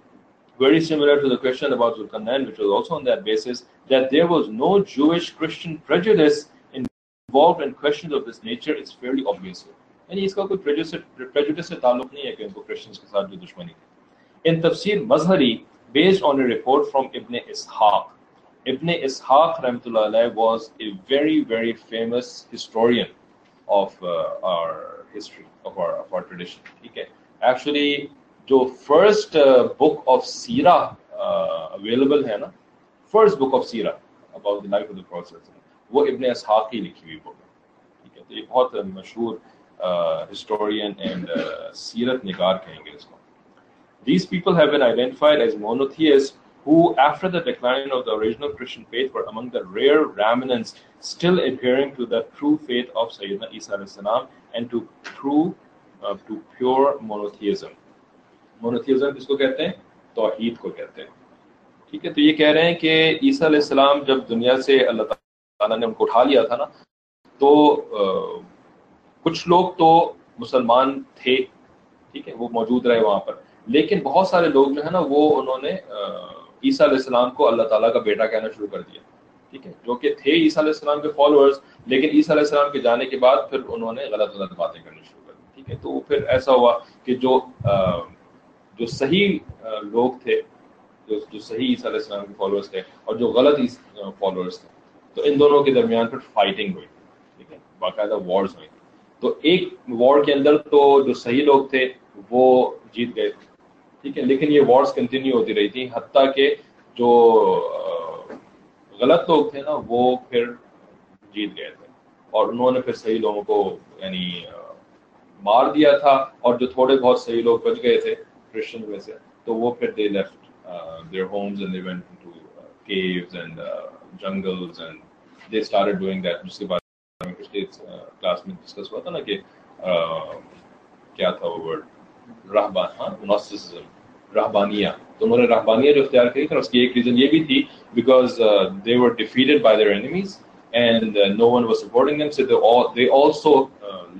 very similar to the question about Zulqarnain, which was also on that basis, that there was no Jewish Christian prejudice involved in questions of this nature is fairly obvious. यानी इसका कोई prejudice से ताल्लुक नहीं है कि उनको Christians के साथ जो दुश्मनी थी। In Tafsir Mazhari, based on a report from Ibn Ishaq rahmatullah alayh was a very famous historian of our history, of our tradition, ठीक है। Actually जो फर्स्ट बुक ऑफ सीरा अवेलेबल है ना, फर्स्ट बुक ऑफ सीरा about the life of the process, वो Ibn इसहाक की लिखी हुई बुक है, ठीक है। तो ये बहुत मशहूर हिस्टोरियन एंड सीरत निगार कहेंगे इसको। These people have been identified as monotheist who after the decline of the original Christian faith were among the rare remnants still adhering to the true faith of सय्यदना ईसा अलैहिस्सलाम and to pure monotheism. Monotheism किसको कहते हैं? तौहीद को कहते हैं, ठीक है। तो ये कह रहे हैं कि ईसा अलैहिस्सलाम जब दुनिया से अल्लाह ताला ने उनको उठा लिया था ना, तो कुछ लोग तो मुसलमान थे, ठीक है, वो मौजूद रहे वहाँ पर, लेकिन बहुत सारे लोग जो है ना वो उन्होंने ईसा अलैहिस्सलाम को अल्लाह ताला का बेटा कहना शुरू कर दिया, ठीक है, जो कि थे ईसा अलैहिस्सलाम के फॉलोअर्स, लेकिन ईसा अलैहिस्सलाम के जाने के बाद फिर उन्होंने गलत गलत बातें करनी शुरू कर दी, ठीक है। तो फिर ऐसा हुआ कि जो सही लोग थे, जो सही ईसा अलैहिस्सलाम के फॉलोअर्स थे और जो गलत फॉलोअर्स थे, तो इन दोनों के दरमियान पर फाइटिंग हुई, ठीक है, बाकायदा वॉर्स हुई। तो एक वॉर के अंदर तो जो सही लोग थे वो जीत गए, ठीक है, लेकिन ये वॉर्स कंटिन्यू होती रही थी, हत्ता के जो गलत लोग थे ना वो फिर जीत गए थे और उन्होंने फिर सही लोगों को यानी मार दिया था, और जो थोड़े बहुत सही लोग बच गए थे Christian वैसे, तो वो फिर they left their homes and they went into caves and jungles and they started doing that, जिसके बारे में पिछले क्लास में डिस्कस हुआ था ना कि क्या था वो वर्ड रहबान, हाँ, मोनास्टिसिज्म, रहबानिया। तो उन्होंने रहबानिया जो इख्तियार करी थी उसकी एक रीजन ये भी थी because they were defeated by their enemies and no one was supporting them, so they also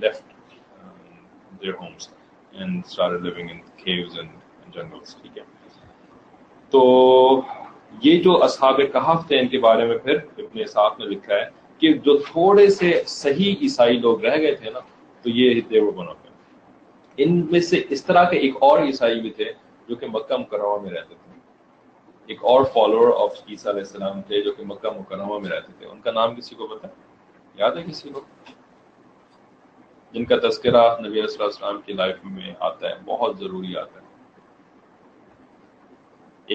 left their homes and started living in caves and jungles, ठीक है। तो ये जो असहाबे कहफ थे इनके बारे में फिर इब्न इसहाक ने लिखा है कि जो थोड़े से सही ईसाई लोग रह गए थे ना, तो ये देवर बनो गए। इनमें से इस तरह के एक और ईसाई भी थे जो कि मक्का मुकर्रमा में रहते थे, एक और फॉलोअर ऑफ ईसा अलैहिस्सलाम थे जो कि मक्का मुकर्रमा में रहते थे। उनका नाम किसी को पता है? याद है किसी को? जिनका तस्करा नबी सल्लल्लाहु अलैहि वसल्लम की लाइफ में आता है, बहुत ज़रूरी आता है।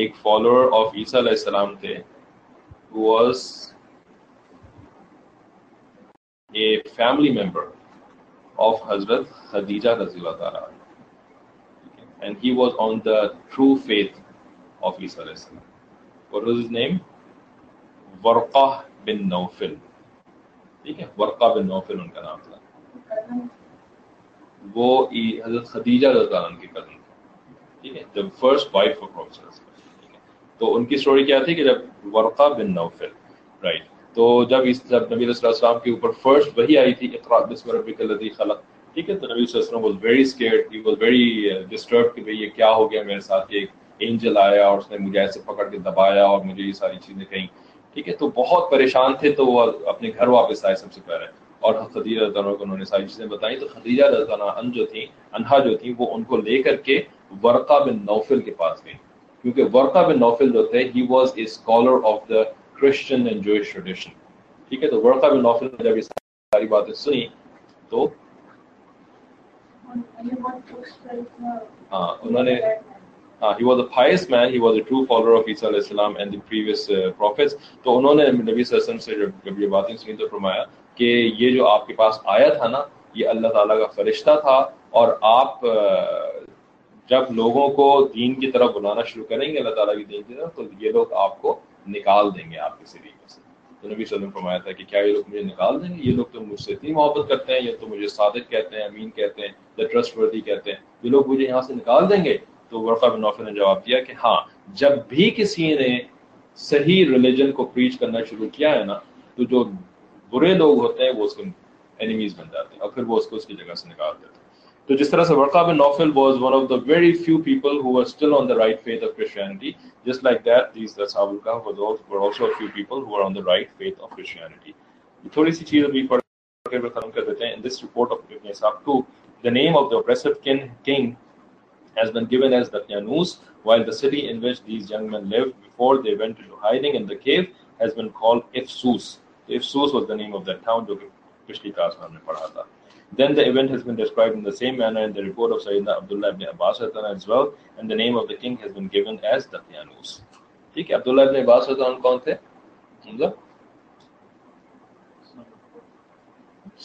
एक फॉलोअर ऑफ ईसा अलैहिस्सलाम थे, was a family member of हजरत खदीजा रज़ियल्लाहु ताला अन्हा, and he was on the true faith of Isa अलैहिस्सलाम। What was his name? Waraqa bin Nawfal. ठीक है, वर्का बिन नौफिल उनका नाम था, वो हजरत खदीजा के कज़न थे, ठीक है, जब फर्स्ट वाइफ ऑफ प्रोफेसर, ठीक है। तो उनकी स्टोरी क्या थी कि जब वर्का बिन नौफिल, राइट, तो जब नबी सल्लल्लाहु के ऊपर फर्स्ट वही आई थी इक़रा बिस्म रब्बिकल लज़ी खलक़, ठीक है, तो नबी सल्लल्लाहु was very scared, he was very disturb कि भाई ये क्या हो गया मेरे साथ, एक एंजल आया और उसने मुझे ऐसे पकड़ के दबाया और मुझे ये सारी चीज़ें कहीं, ठीक है, तो बहुत परेशान थे। तो वो अपने घर वापस आए सबसे पहले और खदीजा को उन्होंने सारी चीज़ें बताई। तो खदीजा जो थी वो उनको लेकर के वर्का बिन नौफिल के पास गई, क्योंकि वर्का बिन नौफिल जो थे he was a scholar of the Christian and Jewish tradition, ठीक है। तो वर्का बिन नौफिल ने जब ये सारी बातें सुनी तो हाँ उन्होंने he was a pious man, he was a true follower of Isa alayhi salam and the previous prophets। तो उन्होंने नबी सल्लल्लाहु अलैहि वसल्लम से जब ये बातें सुनी तो फरमाया कि ये जो आपके पास आया था ना, ये अल्लाह ताला का फरिश्ता था, और आप जब लोगों को दीन की तरफ बुलाना शुरू करेंगे अल्लाह ताला की दीन की तरफ, तो ये लोग आपको निकाल देंगे आपके शरीर से। तो नबी सल्लल्लाहु अलैहि वसल्लम फरमाया था कि क्या ये लोग मुझे निकाल देंगे? ये लोग तो मुझसे इतनी मोहब्बत करते हैं, ये तो मुझे सादिक कहते हैं, अमीन कहते हैं, द ट्रस्टवर्दी कहते हैं, ये लोग मुझे यहाँ से निकाल देंगे? तो वर्का बिन नौफिल ने जवाब दिया कि हाँ, जब भी किसी ने सही रिलीजन को प्रीच करना शुरू किया है ना, तो जो बुरे लोग होते हैं वो उसके एनिमीज बन जाते हैं और फिर वो उसको उसकी जगह से निकाल देते हैं। तो जिस तरह से Waraqa bin Nawfal was one of the very few people who were still on the right faith of Christianity, just like that these अशहाब अल-कहफ were also few people who were on the right faith of Christianity. थोड़ी सी चीज अभी पढ़ के खत्म कर देते हैं। In this report of Ibn Ishaq to the name of the oppressive king has been given as Datianus, while the city in which these young men lived before they went into hiding in the cave has been called Ephesus. Ephesus was the name of that town, which we had studied earlier. Then the event has been described in the same manner in the report of Sayyidina Abdullah ibn Abbas as well, and the name of the king has been given as Datianus. ठीक है, Abdullah ibn Abbas कौन थे? समझा?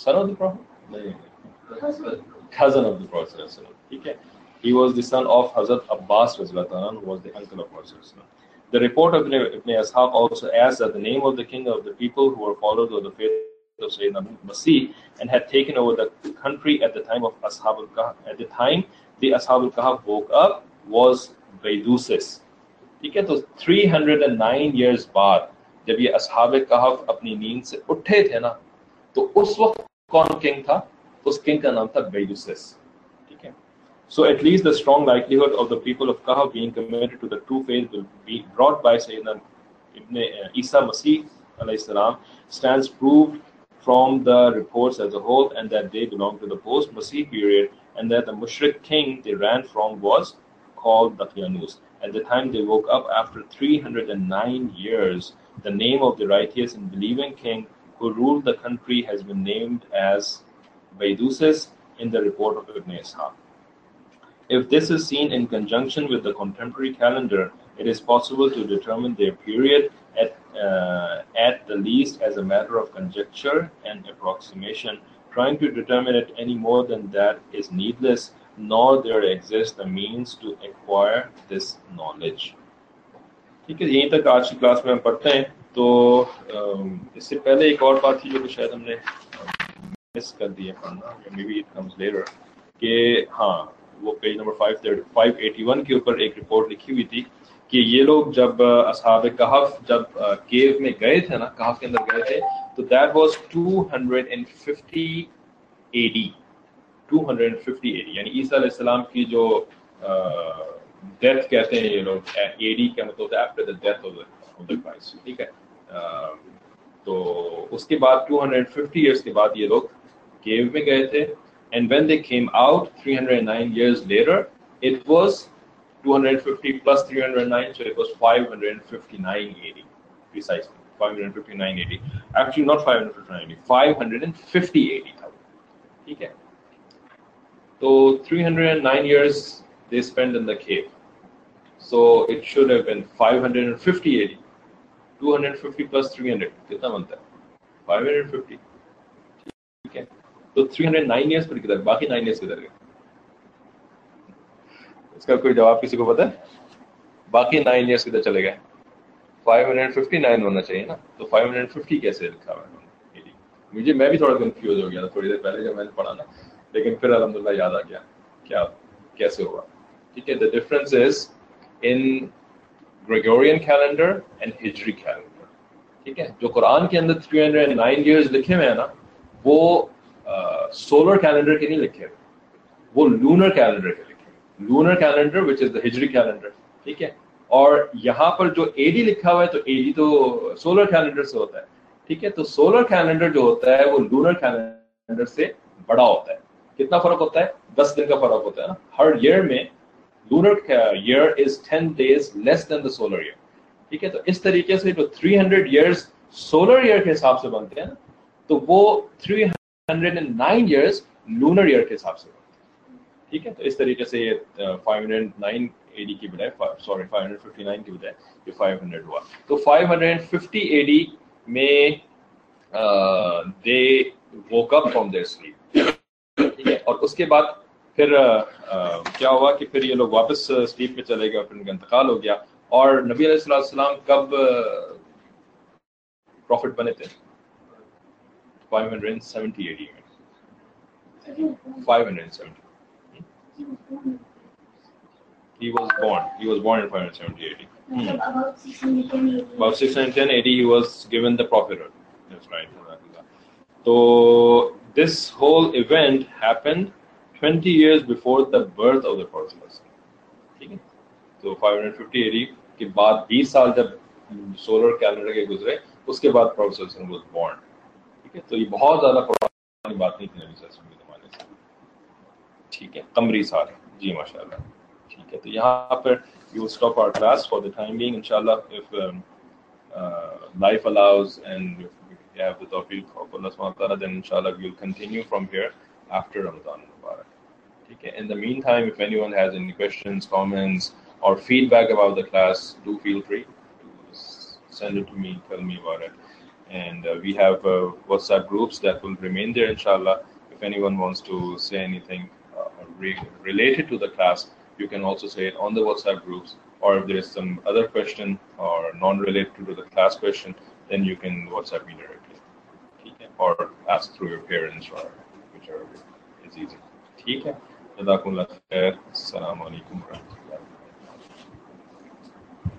Son of the Prophet? नहीं, cousin of the Prophet. ठीक है. He was the son of Hazrat Abbas, who was the uncle of Prophet. The report of Ibn Ishaq also adds that the name of the king of the people who were followers of the faith of Sayyidna Masih and had taken over the country at the time of Ashab al-Kahf. At the time the Ashab al-Kahf woke up was Baidusis. ठीक है, तो 309 years बाद जब ये Ashab al-Kahf अपनी नींद से उठे थे ना, तो उस वक्त कौन किंग था? उस किंग का नाम था Baidusis. So at least the strong likelihood of the people of Kahf being committed to the true faith will be brought by Sayyidina Ibn Isa Masih alayhi salam stands proved from the reports as a whole, and that they belong to the post-Masih period, and that the Mushrik king they ran from was called Dakyanus. At the time they woke up after 309 years, the name of the righteous and believing king who ruled the country has been named as Baidusis in the report of Ibn Ishaq. If this is seen in conjunction with the contemporary calendar, it is possible to determine their period at the least as a matter of conjecture and approximation. Trying to determine it any more than that is needless, nor there exists the means to acquire this knowledge. ठीक है, यहीं तक आज की class में हम पढ़ते हैं। तो इससे पहले एक और बात थी जो शायद हमने मिस कर दी है पढ़ना, maybe it comes later, कि हाँ वो पेज नंबर 581 के ऊपर एक रिपोर्ट लिखी हुई थी कि ये लोग जब असहाब कहफ जब केव में गए थे ना, कहफ के अंदर गए थे, तो दैट वाज 250 AD, यानी ईसा अलैहि सलाम की जो डेथ कहते हैं ये लोग, एडी का मतलब after the death of the Christ, ठीक है। तो उसके बाद 250 इयर्स के बाद ये लोग केव में गए थे, and when they came out 309 years later it was 250 plus 309, so it was 559 AD precisely. 559 AD actually, not 559 AD, 550 AD था, ठीक है। तो 309 years they spent in the cave, so it should have been 550 AD. 250 plus 300 कितना बनता है? 550, ठीक है। तो 309 years पर किधर, बाकी 9 years किधर गए? इसका कोई जवाब किसी को पता है? बाकी 9 years किधर चले गए? 559 होना चाहिए ना, तो 550 कैसे लिखा हुआ है? मुझे मैं भी थोड़ा कंफ्यूज हो गया था थोड़ी देर पहले जब मैंने पढ़ा ना, लेकिन फिर अल्हम्दुलिल्लाह याद आ गया क्या कैसे हुआ। ठीक है, the difference is in Gregorian calendar and Hijri calendar. ठीक है, जो कुरान के अंदर 309 ईयर्स लिखे हुए हैं ना, वो सोलर कैलेंडर के नहीं लिखे, वो लूनर कैलेंडर के लिखे, lunar calendar which is the Hijri calendar. ठीक है, और यहाँ पर जो एडी लिखा हुआ है तो एडी तो सोलर कैलेंडर से होता है। ठीक है, तो सोलर कैलेंडर जो होता है वो लूनर कैलेंडर से बड़ा होता है। कितना फर्क होता है? 10 दिन का फर्क होता है ना। हर ईयर में lunar year is 10 days less than the solar year। ठीक है, तो इस तरीके से जो 300 years solar year के हिसाब से बनते हैं ना, तो वो 309 years lunar year के हिसाब से बनते हैं। ठीक है, तो इस तरीके से ये 509 AD की बजाय 559 की बजाय ये 500 हुआ। तो 550 AD में they woke up from their sleep। ठीक है, और उसके बाद फिर क्या हुआ कि फिर ये लोग वापस स्लीप पे चले गए, फिर उनका इंतकाल हो गया। और नबी अलैहि सलाम कब प्रॉफिट बने थे? 570 AD में। 570 he was born in 570 AD। about 610 AD he was given the prophethood, that's right। तो this whole event happened 20 years before the birth of the first person। ठीक है, तो 550 AD के बाद 20 साल जब सोलर कैलेंडर के गुजरे, उसके बाद प्रोफेसर सन वाज बोर्न। ठीक है, तो ये बहुत ज्यादा पुरानी बात नहीं थी नबी सल्लल्लाहु अलैहि वसल्लम के जमाने से। ठीक है, कमरी साल जी माशाल्लाह। ठीक है, तो यहाँ पर you stop our class for the time being. इंशाल्लाह if life allows and we have the tawfiq of Allah subhanahu wa ta'ala, then inshallah we will continue from here after Ramadan Mubarak। In the meantime, if anyone has any questions, comments or feedback about the class, do feel free to send it to me, tell me about it, and we have WhatsApp groups that will remain there inshallah. If anyone wants to say anything related to the class, you can also say it on the WhatsApp groups, or if there is some other question or non-related to the class question, then you can WhatsApp me directly or ask through your parents or whichever is easy। ठीक है, जज़ाकुमुल्लाह खैर, अस्सलाम वालेकुम।